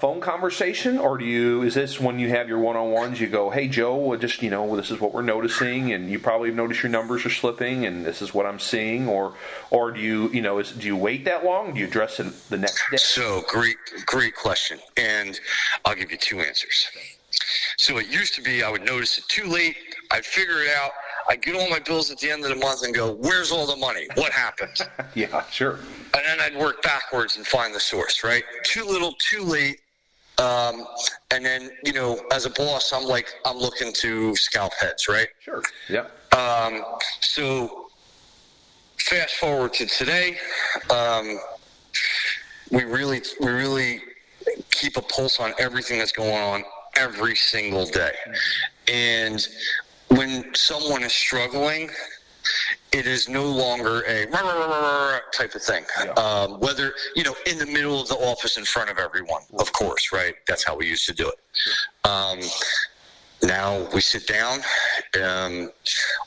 phone conversation, or is this when you have your one-on-ones, you go, hey, Joe, just, this is what we're noticing, and you probably notice your numbers are slipping, and this is what I'm seeing, or do you, do you wait that long? Do you address it the next day? So great question, and I'll give you two answers. So it used to be I would notice it too late, I'd figure it out, I'd get all my bills at the end of the month and go, where's all the money? What happened? Yeah, sure. And then I'd work backwards and find the source, right? Too little, too late. And then, as a boss, I'm looking to scalp heads, right? Sure, yeah. So fast forward to today, we really keep a pulse on everything that's going on every single day. Mm-hmm. And when someone is struggling, it is no longer a rah, rah, rah, rah type of thing. Yeah. Whether, in the middle of the office in front of everyone, of course, right? That's how we used to do it. Sure. Now we sit down,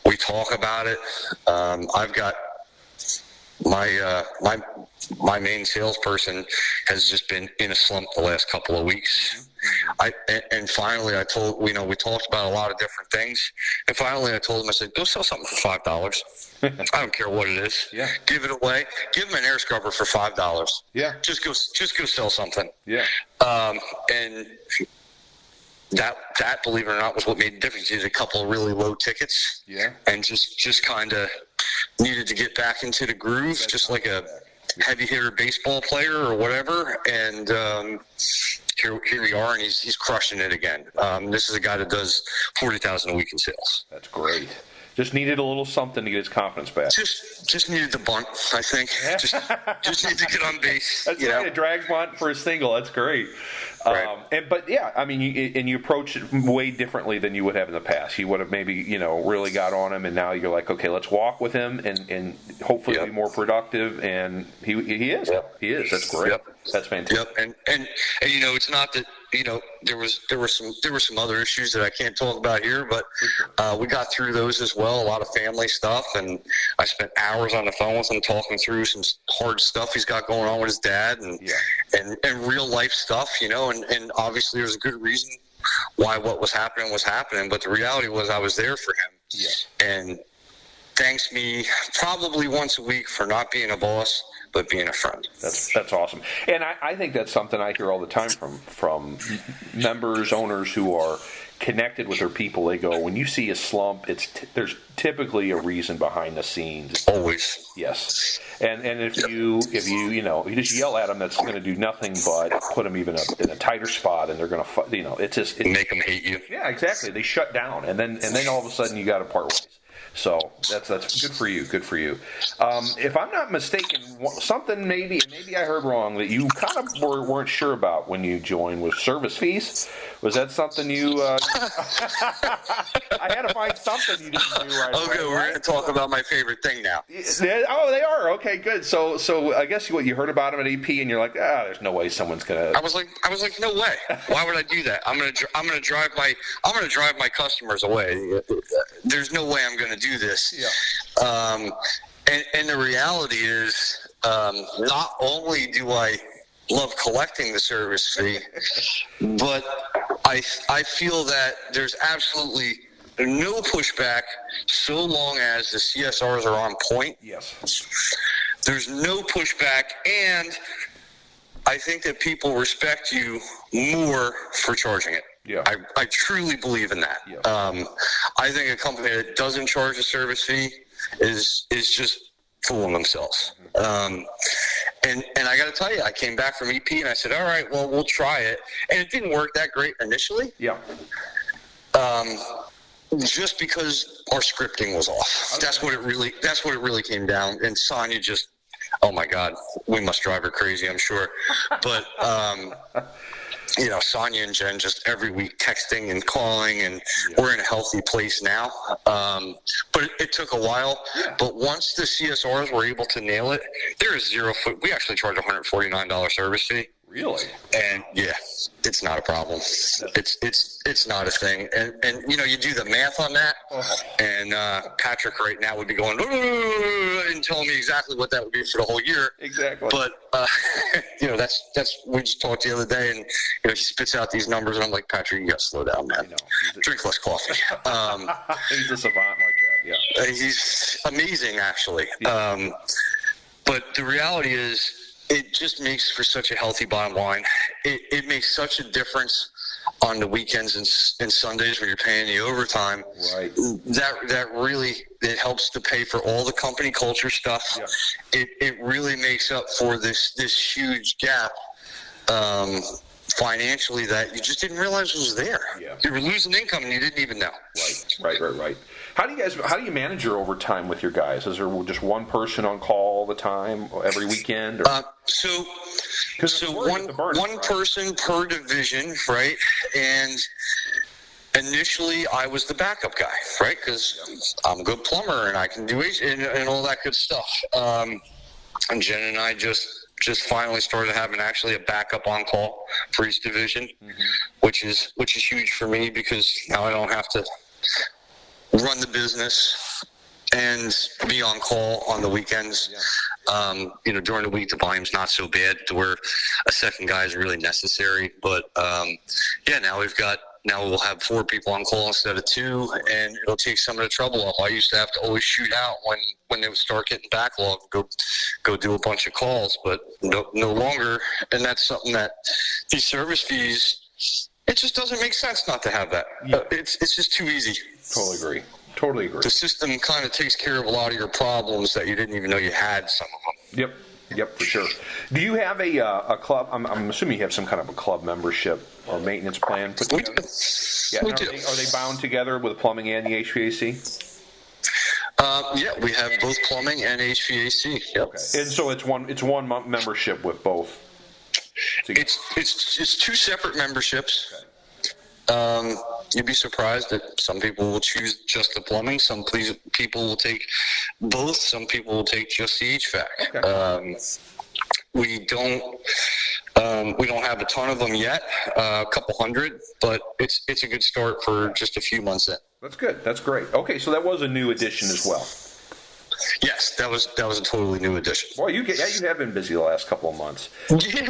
we talk about it. I've got my main salesperson has just been in a slump the last couple of weeks. Finally, I told, we talked about a lot of different things, and finally I told him, I said, go sell something for $5. I don't care what it is. Yeah. Give it away. Give him an air scrubber for $5. Yeah. Just go sell something. Yeah. And that, believe it or not, was what made the difference. He had a couple of really low tickets. Yeah. And just kind of needed to get back into the groove, just like a heavy hitter baseball player or whatever. And, Here we are, and he's crushing it again. This is a guy that does $40,000 a week in sales. That's great. Just needed a little something to get his confidence back. Just needed the bunt, I think. Just needed to get on base. That's right, a drag bunt for a single. That's great. Right. You approach it way differently than you would have in the past. You would have maybe, really got on him, and now you're like, okay, let's walk with him and hopefully be more productive. And he is. Yep. He is. That's great. Yep. That's fantastic. Yep. And it's not that. There were some other issues that I can't talk about here, but we got through those as well. A lot of family stuff, and I spent hours on the phone with him talking through some hard stuff he's got going on with his dad, and real life stuff, And obviously, there's a good reason why what was happening, but the reality was I was there for him, and thanks me probably once a week for not being a boss, but being a friend. That's awesome. And I think that's something I hear all the time from members, owners who are connected with their people. They go, when you see a slump, there's typically a reason behind the scenes. Always. Yes. And if you just yell at them, that's going to do nothing but put them even in a tighter spot, and they're going to, it's just... make them hate you. Yeah, exactly. They shut down. And then all of a sudden you got to part ways. So that's good for you. Good for you. If I'm not mistaken, something maybe I heard wrong that you kind of weren't sure about when you joined was service fees. Was that something you? I had to find something you didn't do right. Okay, we're going to talk about my favorite thing now. Oh, they are okay. Good. So I guess what you heard about them at EP, and you're like, there's no way someone's gonna. I was like, no way. Why would I do that? I'm gonna drive my customers away. There's no way I'm gonna do this. Yeah. And the reality is, not only do I love collecting the service fee, but I feel that there's absolutely no pushback so long as the CSRs are on point. Yes. There's no pushback, and I think that people respect you more for charging it. Yeah. I truly believe in that. Yeah. I think a company that doesn't charge a service fee is just fooling themselves. And I got to tell you, I came back from EP and I said, all right, well, we'll try it. And it didn't work that great initially. Yeah. Just because our scripting was off. Okay. That's what it really came down. And Sonya just, oh my God, we must drive her crazy, I'm sure. But, Sonya and Jen just every week texting and calling, and we're in a healthy place now. But it took a while. Yeah. But once the CSRs were able to nail it, there is we actually charge $149 service fee. Really? And it's not a problem. It's not a thing. And you do the math on that, and Patrick right now would be going and telling me exactly what that would be for the whole year. Exactly. But that's we just talked the other day, and he spits out these numbers, and I'm like, Patrick, you got to slow down, man. Drink less coffee. He's a savant like that. Yeah. He's amazing, actually. Yeah. But the reality is, it just makes for such a healthy bottom line. It makes such a difference on the weekends and Sundays when you're paying the overtime. Right. That really it helps to pay for all the company culture stuff. Yeah. It really makes up for this huge gap financially that you just didn't realize was there. Yeah. You were losing income and you didn't even know. Right. How do you manage your overtime with your guys? Is there just one person on call all the time, every weekend? Or? One person per division, right? And initially, I was the backup guy, right? Because I'm a good plumber and I can do it and all that good stuff. And Jen and I just finally started having actually a backup on call for each division, which is huge for me because now I don't have to run the business and be on call on the weekends. Yeah. During the week, the volume's not so bad to where a second guy is really necessary. But, now we'll have four people on call instead of two, and it'll take some of the trouble off. I used to have to always shoot out when they would start getting backlog, go do a bunch of calls, but no longer. And that's something that these service fees, it just doesn't make sense not to have that. Yeah. It's just too easy. Totally agree. The system kind of takes care of a lot of your problems that you didn't even know you had, some of them. Yep, for sure. Do you have a club? I'm assuming you have some kind of a club membership or maintenance plan put together. We do. Are they bound together with plumbing and the HVAC? Yeah, we have both plumbing and HVAC. Yep. Okay. And so it's one month membership with both. It's two separate memberships. Okay. You'd be surprised that some people will choose just the plumbing. Some people will take both. Some people will take just the HVAC. Okay. We don't have a ton of them yet, a couple hundred, but it's a good start for just a few months in. That's good. That's great. Okay, so that was a new addition as well. Yes, that was a totally new addition. Boy, you have been busy the last couple of months. Yeah.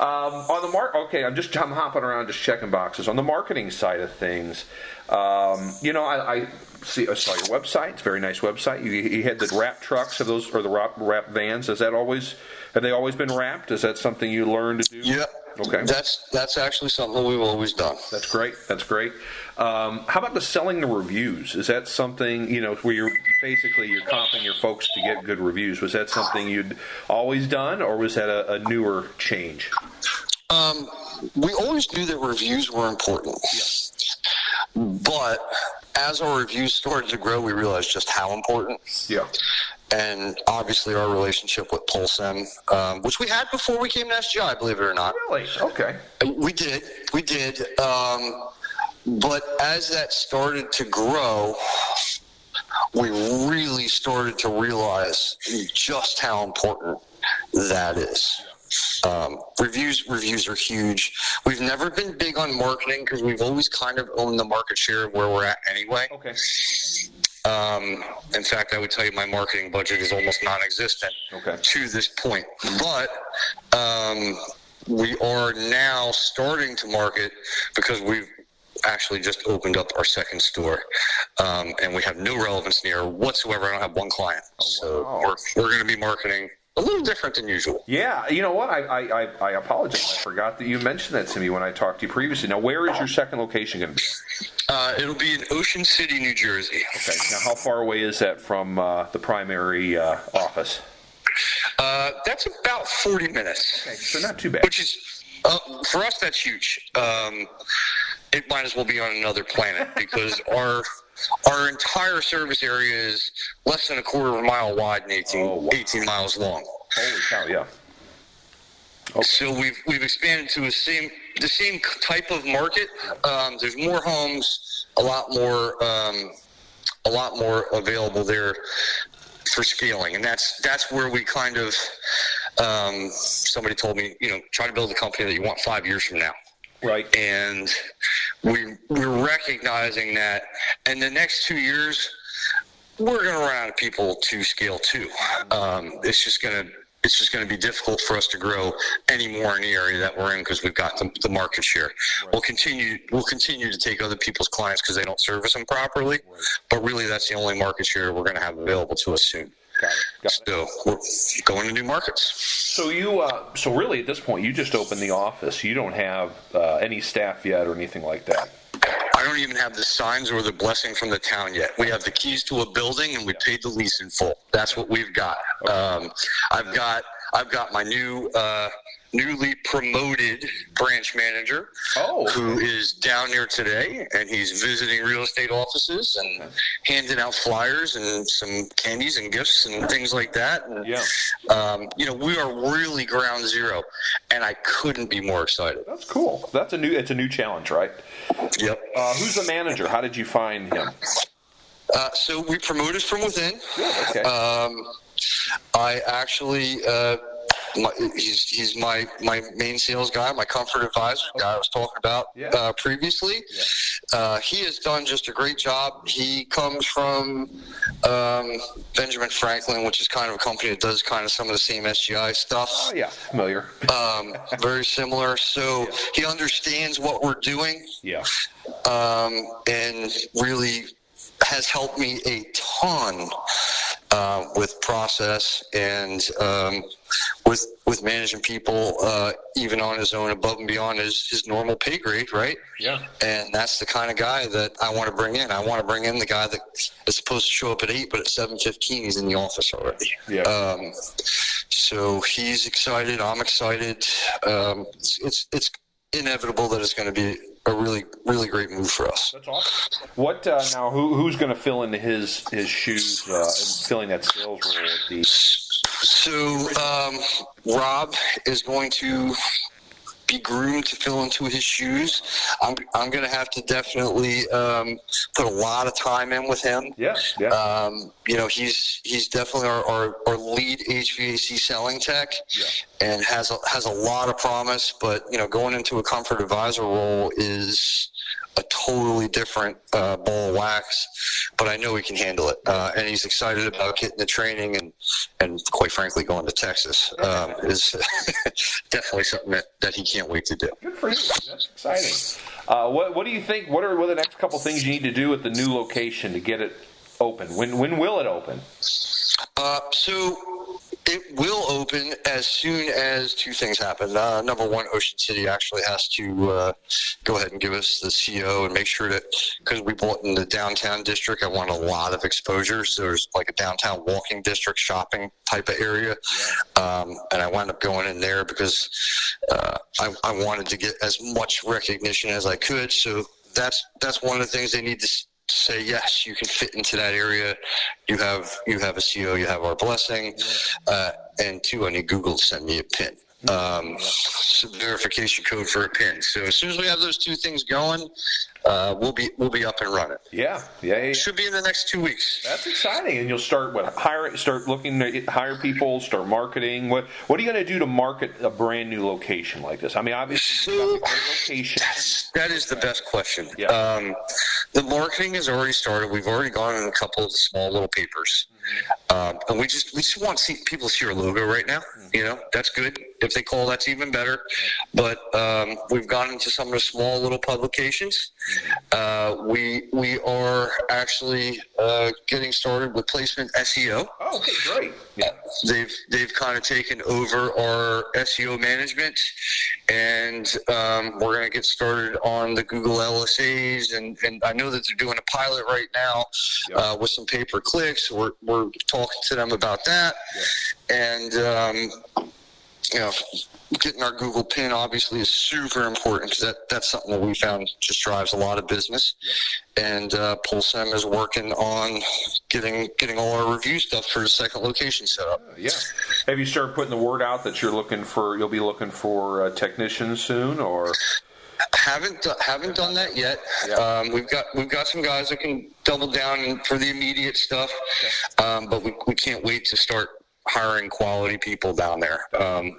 On the okay, I'm hopping around just checking boxes. On the marketing side of things, I see, I saw your website. It's a very nice website. You had the wrap trucks of those, or the wrap vans. Is that always? Have they always been wrapped? Is that something you learned to do? Yeah. Okay. That's actually something we've always done. That's great. That's great. How about the selling the reviews? Is that something, where you're comping your folks to get good reviews? Was that something you'd always done, or was that a newer change? We always knew that reviews were important. Yeah. But as our reviews started to grow, we realized just how important. Yeah. And obviously our relationship with PulseM, which we had before we came to SGI, believe it or not. Really? Okay. We did. But as that started to grow, we really started to realize just how important that is. Reviews are huge. We've never been big on marketing because we've always kind of owned the market share of where we're at anyway. Okay. In fact, I would tell you my marketing budget is almost non-existent to this point. But we are now starting to market because we've actually just opened up our second store, and we have no relevance near whatsoever. I don't have one client. Oh, so wow. We're going to be marketing a little different than usual. Yeah, you know what? I apologize. I forgot that you mentioned that to me when I talked to you previously. Now, where is your second location going to be? It'll be in Ocean City, New Jersey. Okay. Now, how far away is that from the primary office? That's about 40 minutes. Okay, so not too bad. Which is, for us, that's huge. It might as well be on another planet because our entire service area is less than a quarter of a mile wide and 18 miles long. Holy cow! Yeah. Okay. So we've expanded to the same type of market. There's more homes, a lot more available there for scaling, and that's where we kind of. Somebody told me, try to build a company that you want 5 years from now. Right. And we're recognizing that in the next 2 years, we're going to run out of people to scale to. It's just going to be difficult for us to grow any more in the area that we're in because we've got the market share. Right. We'll continue to take other people's clients because they don't service them properly. Right. But really, that's the only market share we're going to have available to us soon. Got it. We're going to new markets. So so really at this point, you just opened the office. You don't have any staff yet or anything like that. I don't even have the signs or the blessing from the town yet. We have the keys to a building, and we paid the lease in full. That's what we've got. Okay. I've got my new newly promoted branch manager, who is down there today, and he's visiting real estate offices and handing out flyers and some candies and gifts and things like that. And, we are really ground zero, and I couldn't be more excited. That's cool. It's a new challenge, right? Yep. Who's the manager? How did you find him? So we promoted from within. Yeah, okay. I actually. He's my main sales guy, my comfort advisor, guy I was talking about previously. Yeah. He has done just a great job. He comes from Benjamin Franklin, which is kind of a company that does kind of some of the same SGI stuff. Oh, yeah, familiar. Very similar. So he understands what we're doing. Yeah. And really has helped me a ton with process and with managing people, even on his own, above and beyond his normal pay grade, right? Yeah. And that's the kind of guy that I want to bring in. I want to bring in the guy that is supposed to show up at 8, but at 7:15 he's in the office already. Yeah. So he's excited. I'm excited. It's inevitable that it's going to be a really, really great move for us. That's awesome. What now? Who's going to fill into his shoes, filling that sales role at the? So Rob is going to be groomed to fill into his shoes. I'm going to have to definitely put a lot of time in with him. Yeah. You know, he's definitely our lead HVAC selling tech, and has a lot of promise. But you know, going into a comfort advisor role is a totally different ball of wax. But I know he can handle it, and he's excited about getting the training and quite frankly going to Texas is definitely something that he can't wait to do. Good for you. That's exciting. What do you think? What are the next couple things you need to do at the new location to get it open? When will it open? So it will open as soon as two things happen. Number one, Ocean City actually has to go ahead and give us the CO and make sure that, because we bought in the downtown district, I want a lot of exposure. So there's like a downtown walking district, shopping type of area. Yeah. And I wound up going in there because I wanted to get as much recognition as I could. So that's one of the things they need to say. Yes, you can fit into that area. You have a CO, you have our blessing. And two, I need Google to send me a PIN, some verification code for a PIN. So as soon as we have those two things going, we'll be up and running. Yeah. Should be in the next 2 weeks. That's exciting. And you'll start start looking to hire people, start marketing. What are you going to do to market a brand new location like this? I mean, obviously, so, you've got the location. That is the best question. Yeah. The marketing has already started. We've already gone in a couple of the small little papers, and we just want to see people see our logo right now. You know, that's good. If they call, that's even better. But we've gone into some of the small little publications. We are actually getting started with placement SEO. Oh, okay, great. Yeah. They've kind of taken over our SEO management, and we're going to get started on the Google LSAs. And I know that they're doing a pilot right now with some pay per clicks. We're talking to them about that, and you know, getting our Google PIN obviously is super important because that's something that we found just drives a lot of business. Yep. And PulseM is working on getting all our review stuff for the second location set up. Yeah. Have you started putting the word out that you'll be looking for technicians soon, or? Haven't done that yet. Yeah. We've got some guys that can double down for the immediate stuff, but we can't wait to start hiring quality people down there. And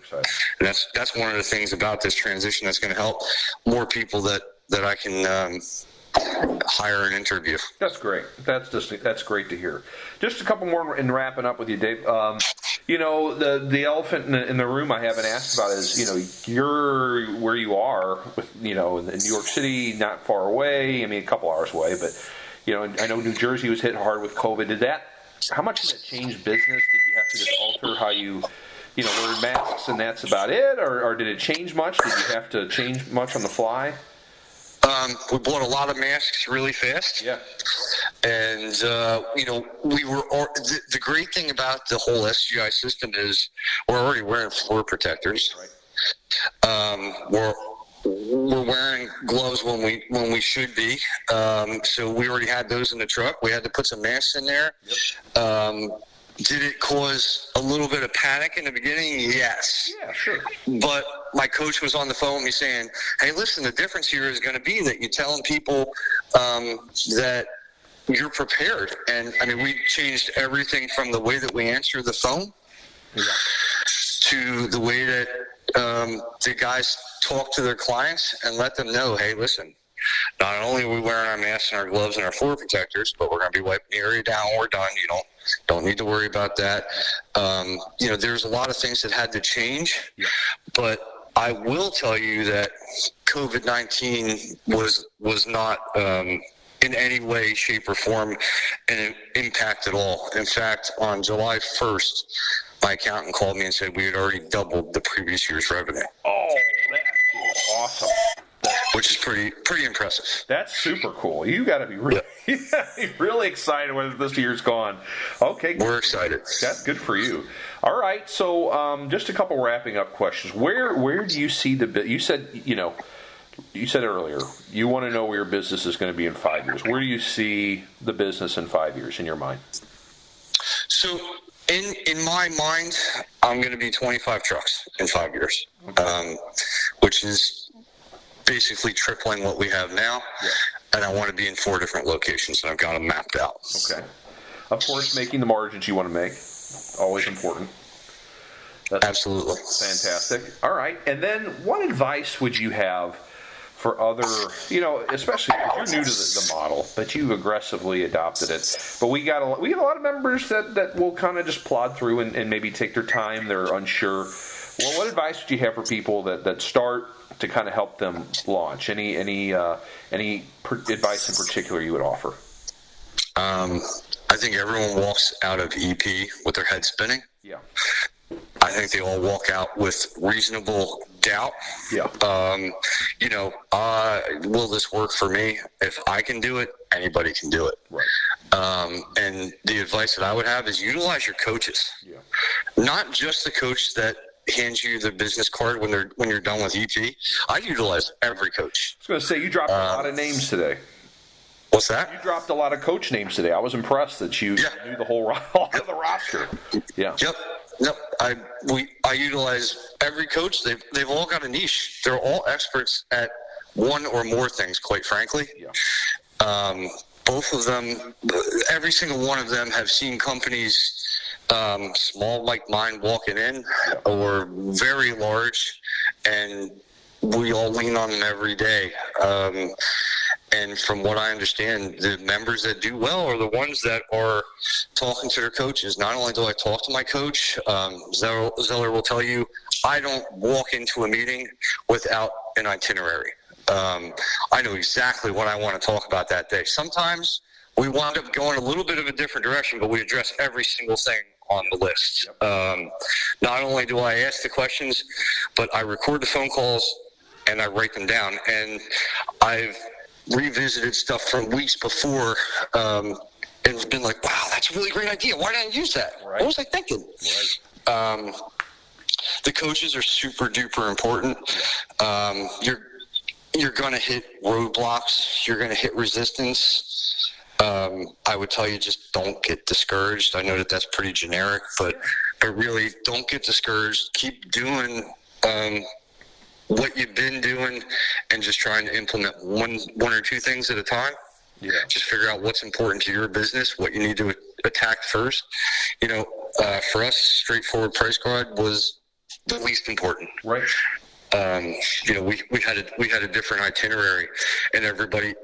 that's one of the things about this transition that's going to help more people that I can hire and interview. That's great. That's great to hear. Just a couple more in wrapping up with you, Dave. You know, the elephant in the room I haven't asked about is, you know, you're where you are with, you know, in New York City, not far away. I mean, a couple hours away, but, you know, I know New Jersey was hit hard with COVID. How much did that change business? Did you have to just alter how you know, wear masks and that's about it? Or did it change much? Did you have to change much on the fly? We bought a lot of masks really fast. Yeah. And, you know, we were the great thing about the whole SGI system is we're already wearing floor protectors. Right. We're wearing gloves when we should be. So we already had those in the truck. We had to put some masks in there. Yep. Did it cause a little bit of panic in the beginning? Yes. Yeah, sure. But my coach was on the phone with me saying, hey, listen, the difference here is going to be that you're telling people that you're prepared. And, I mean, we changed everything from the way that we answer the phone to the way that the guys talk to their clients and let them know, hey, listen, not only are we wearing our masks and our gloves and our floor protectors, but we're going to be wiping the area down. We're done. You don't need to worry about that. You know, there's a lot of things that had to change, but I will tell you that COVID-19 was not in any way, shape, or form an impact at all. In fact, on July 1st, my accountant called me and said we had already doubled the previous year's revenue. Oh, that's awesome. Which is pretty impressive. That's super cool. You got to be really excited when this year's gone. Okay, we're excited. That's good for you. All right, so just a couple wrapping up questions. Where do you see you said, you know, you said earlier, you want to know where your business is going to be in 5 years. Where do you see the business in 5 years in your mind? So in my mind, I'm going to be 25 trucks in 5 years, okay. Which is basically tripling what we have now. Yeah. And I want to be in 4 different locations, and I've got them mapped out. Okay. Of course, making the margins you want to make, always important. That's absolutely fantastic. All right. And then what advice would you have for other, especially if you're new to the model, but you've aggressively adopted it. But we got a lot of members that will kind of just plod through and maybe take their time. They're unsure. Well, what advice would you have for people that start to kind of help them launch? Any advice in particular you would offer? I think everyone walks out of EP with their head spinning. Yeah. I think they all walk out with reasonable doubt. Yeah. Will this work for me? If I can do it, anybody can do it. Right. And the advice that I would have is utilize your coaches. Yeah. Not just the coach that hands you the business card when you're done with EP. I utilize every coach. I was going to say, you dropped a lot of names today. What's that? You dropped a lot of coach names today. I was impressed that you knew the whole of the roster. Yeah. Yep. Nope. I utilize every coach. They've all got a niche. They're all experts at one or more things, quite frankly. Yeah. Both of them, every single one of them have seen companies small like mine walking in or very large, and we all lean on them every day. And from what I understand, the members that do well are the ones that are talking to their coaches. Not only do I talk to my coach, Zeller will tell you, I don't walk into a meeting without an itinerary. I know exactly what I want to talk about that day. Sometimes we wind up going a little bit of a different direction, but we address every single thing on the list. Not only do I ask the questions, but I record the phone calls and I write them down. And I've revisited stuff from weeks before and it's been like, wow, that's a really great idea. Why didn't I use that? Right. What was I thinking? Right. The coaches are super duper important. You're going to hit roadblocks. You're going to hit resistance. I would tell you, just don't get discouraged. I know that's pretty generic, but really don't get discouraged. Keep doing what you've been doing, and just trying to implement one or two things at a time. Yeah. Just figure out what's important to your business, what you need to attack first. For us, straightforward price guide was the least important. Right. We had a different itinerary, and everybody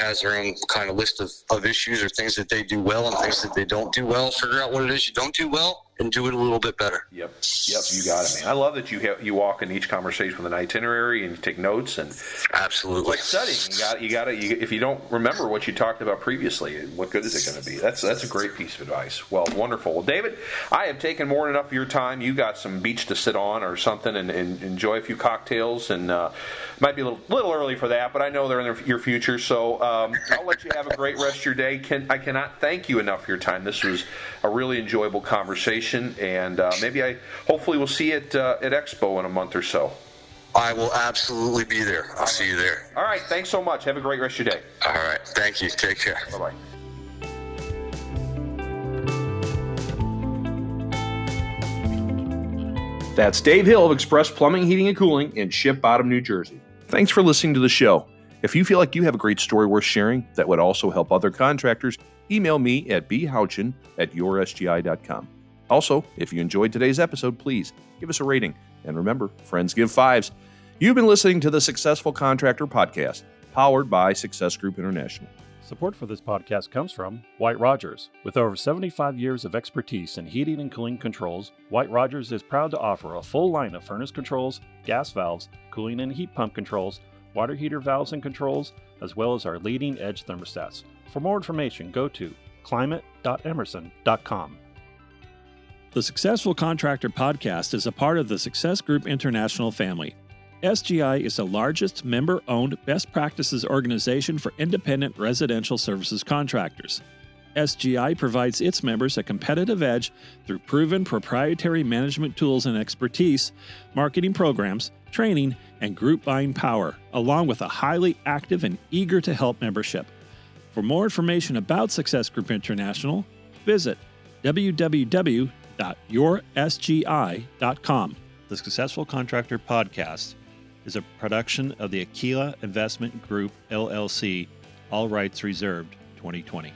has their own kind of list of issues or things that they do well and things that they don't do well. Figure out what it is you don't do well and do it a little bit better. Yep. You got it, man. I love that you walk in each conversation with an itinerary and you take notes and absolutely like studying. You got to if you don't remember what you talked about previously, what good is it going to be? That's a great piece of advice. Well, wonderful. Well, David, I have taken more than enough of your time. You got some beach to sit on or something and enjoy a few cocktails, and might be a little early for that, but I know they're in your future. So I'll let you have a great rest of your day. I cannot thank you enough for your time. This was a really enjoyable conversation. And hopefully we'll see it at Expo in a month or so. I will absolutely be there. I'll see you there. All right. Thanks so much. Have a great rest of your day. All right. Thank you. Take care. Bye-bye. That's Dave Hill of Express Plumbing, Heating, and Cooling in Ship Bottom, New Jersey. Thanks for listening to the show. If you feel like you have a great story worth sharing that would also help other contractors, email me at bhouchin@yoursgi.com. Also, if you enjoyed today's episode, please give us a rating. And remember, friends give 5s. You've been listening to the Successful Contractor Podcast, powered by Success Group International. Support for this podcast comes from White-Rodgers. With over 75 years of expertise in heating and cooling controls, White-Rodgers is proud to offer a full line of furnace controls, gas valves, cooling and heat pump controls, water heater valves and controls, as well as our leading-edge thermostats. For more information, go to climate.emerson.com. The Successful Contractor Podcast is a part of the Success Group International family. SGI is the largest member-owned best practices organization for independent residential services contractors. SGI provides its members a competitive edge through proven proprietary management tools and expertise, marketing programs, training, and group buying power, along with a highly active and eager to help membership. For more information about Success Group International, visit www.yoursgi.com. The Successful Contractor Podcast is a production of the Akila Investment Group, LLC, all rights reserved 2020.